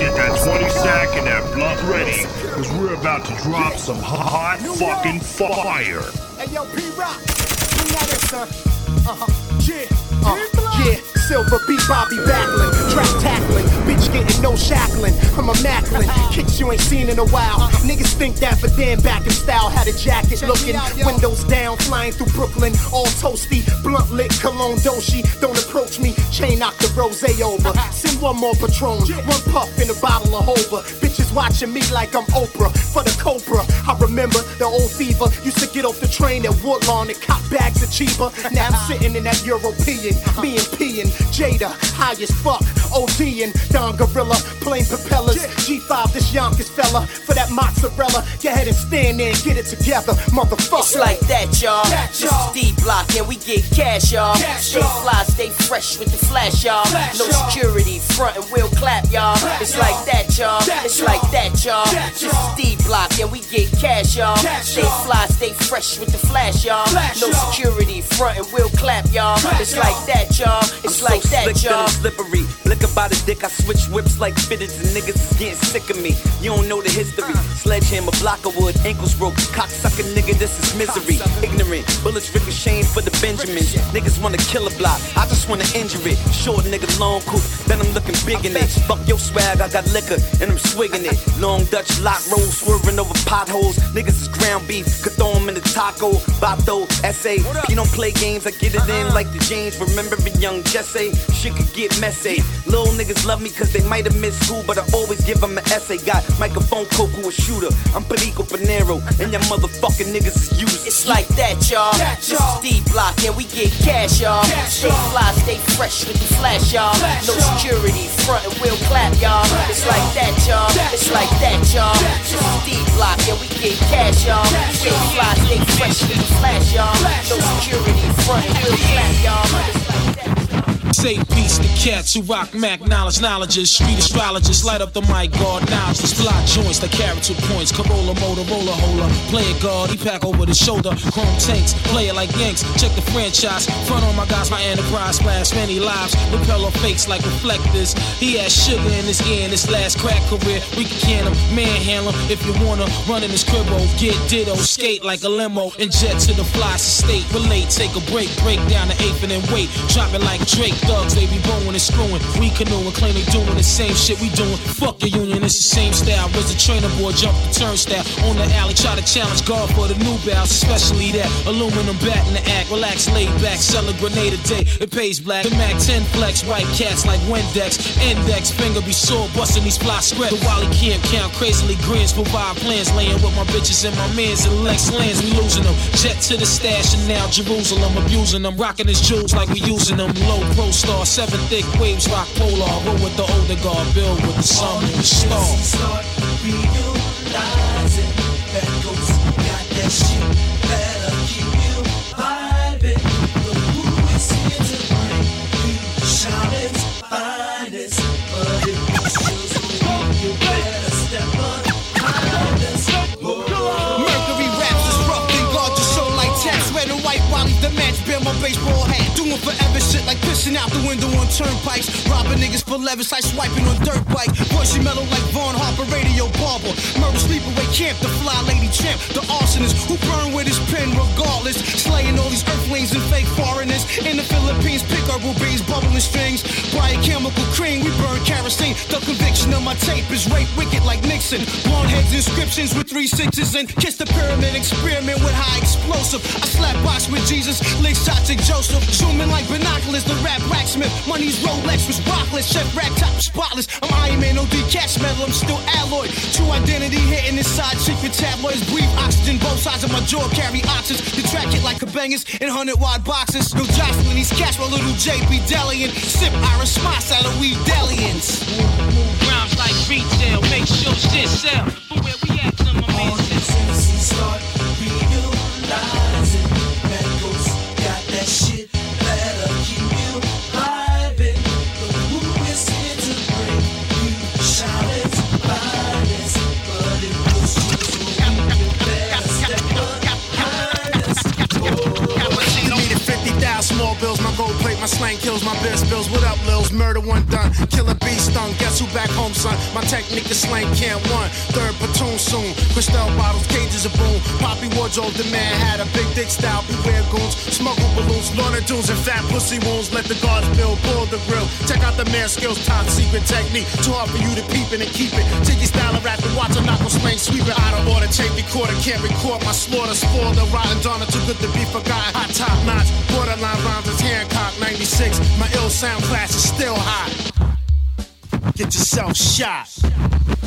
Get that twenty sack and that blunt ready, cause we're about to drop some hot fucking fire. Hey yo, P-Rock, bring that in, sir. Uh-huh, yeah, uh, yeah, Silver Beat Bobby battling, trap tackling, bitch getting no shackling. I'm a Macklin, kicks you ain't seen in a while. Niggas think that, but then back in style. Had a jacket looking, windows down, flying through Brooklyn, all toasty, blunt lit, cologne doshi. Don't approach me, chain knock the rosé over. Send one more Patron, one puff in a bottle of Hova. Bitches watching me like I'm Oprah for the Cobra. I remember the old fever, used to get off the train at Woodlawn and cop bags of Chiba. Now I'm sitting in that European, me and P and Jada, high as fuck, O D and Don Gorilla, plain propellers, G five, this Yonkers fella, for that mozzarella, go ahead and stand there and get it together, motherfucker. It's like that, y'all, that, y'all. This is D-Block and we get cash, y'all, cash, stay y'all. Fly, stay fresh with the flash, y'all, flash, no y'all. Security, front and we'll clap, y'all, clap, it's y'all. Like that, y'all, that, it's y'all. Like that, y'all, that, this y'all. Is D-Block and we get cash, y'all, cash, stay y'all. Fly, stay fresh with the flash, y'all, flash, no y'all. Security, front and we'll clap, y'all, clap, it's y'all. Like that, y'all, it's I'm like so that, y'all. Slippery, lick about a dick, I switch whips like fitteds and niggas is getting sick of me. You don't know the history. Sledgehammer, block of wood, ankles broke, cocksucker nigga, this is misery. Ignorant, bullets ricocheting for the Benjamins. Niggas wanna kill a block, I just wanna injure it. Short nigga, long coupe, then I'm looking big in it. Fuck your swag, I got liquor and I'm swigging it. Long Dutch lock roll, swerving over potholes. Niggas is ground beef, could throw them in the taco, bato, essay. You don't play games, I get it in like the James. Remembering young Jesse, shit could get messy. Little niggas love me cause they might have missed school, but I always give them an essay. Got microphone, Coco, a shooter. I'm Perico Panero, and your motherfucking niggas is used. It's like that, y'all. That, y'all. This is D-Block, and we get cash, y'all. Cash, stay y'all. Fly, stay fresh with the flash, y'all. Flash, no y'all. Security, front and we'll clap, y'all. Flash, it's like that, y'all. That, it's y'all. Like that, y'all. That, this is D-Block, and we get cash, y'all. Cash, stay y'all. Fly, stay fresh with the flash, y'all. Flash, no security, front and we'll clap, y'all. It's like that. Say peace to cats who rock Mac knowledge, knowledges, street astrologists, light up the mic, guard knives, the block joints, the character points, Corolla, Motorola, hola, play it guard, he pack over the shoulder, chrome tanks, play it like Yanks, check the franchise, front on my guys, my enterprise, splash many lives, repel on fakes like reflectors, he has sugar in his ear in his last crack career, we can can him, manhandle him, if you wanna, run in his cribbo, get ditto, skate like a limo, and jet to the fly state, relate, take a break, break down the eighth and then wait, drop it like Drake. Thugs, they be bowing and screwing. We canoeing, claim they doing the same shit we doing. Fuck your union, it's the same style. Raise the trainer board, jump the turnstile. On the alley, try to challenge guard for the new bounce, especially that aluminum bat in the act. Relax, laid back, sell a grenade a day. It pays black. The Mac ten flex, white cats like Windex. Index, finger be sore, busting these fly script. The Wally can't count, crazily grins, provide plans. Laying with my bitches and my mans and Lex lands, we losing them. Jet to the stash and now Jerusalem, abusing them. Rocking his jewels like we using them. Low pro star, seven thick waves, rock polar. Roll with the older guard, build with the sun and the star. Start realizing that ghosts got that shit that'll keep you vibing. The mood we see in the morning, we shout its finest. But if we choose to leave, you better step on behind us. Mercury raps is rough and gorgeous, so like tax. Red and white, Wally the match, bear my baseball hat. Doing forever shit like pissing out the window on turnpikes. Robbing niggas for levers, I swiping on dirt bike. Voice she mellow like Vaughn Harper, radio barber. Murder sleepaway camp, the fly lady champ. The arsonist who burned with his pimp. pin regardless. Slaying all these earthlings and fake foreigners. In the Philippines, pick up rubies, bubbling strings. Biochemical cream, we burn kerosene. The conviction of my tape is rape wicked like Nixon. Blonde heads, inscriptions with three sixes and kiss the pyramid, experiment with high explosive. I slap box with Jesus, lick shots at Joseph. Zooming like binoculars, the rap racksmith. Money's Rolex was rockless, chef rack top spotless. I'm Iron Man, O D cash metal, I'm still alloy. True identity hitting inside, secret tabloids. Breathe oxygen, both sides of my jaw carry oxygen. They track it like cabangas in hundred wide boxes. No jostling these cats, my little J P Delian. Sip Irish spice out of weed Delians. Rhymes like retail, make sure shit sell. But where we at, some of all these M Cs start realizing Mango's got that shit. Small bills, my gold plate, my slang kills, my beer spills. What up, Lils? Murder one done. Killer B stung. Guess who back home, son? My technique is slang, can't one. Third platoon soon. Cristal bottles, cages of boom. Poppy Wardrobe, the man had a big dick style. Beware goons, smuggle balloons, Lorna dunes, and fat pussy wounds. Let the guards build, pull the grill. Check out the man's skills, top secret technique. Too hard for you to peep in and keep it. Jiggy style of rap and watch, I'm not gonna slang, sweep it. Out of order, tape recorder, can't record my slaughter. Spoiled the rotten donna, too good to be forgotten. Hot top notch, borderline. Rhymes is Hancock ninety-six. My ill sound class is still hot. Get yourself shot.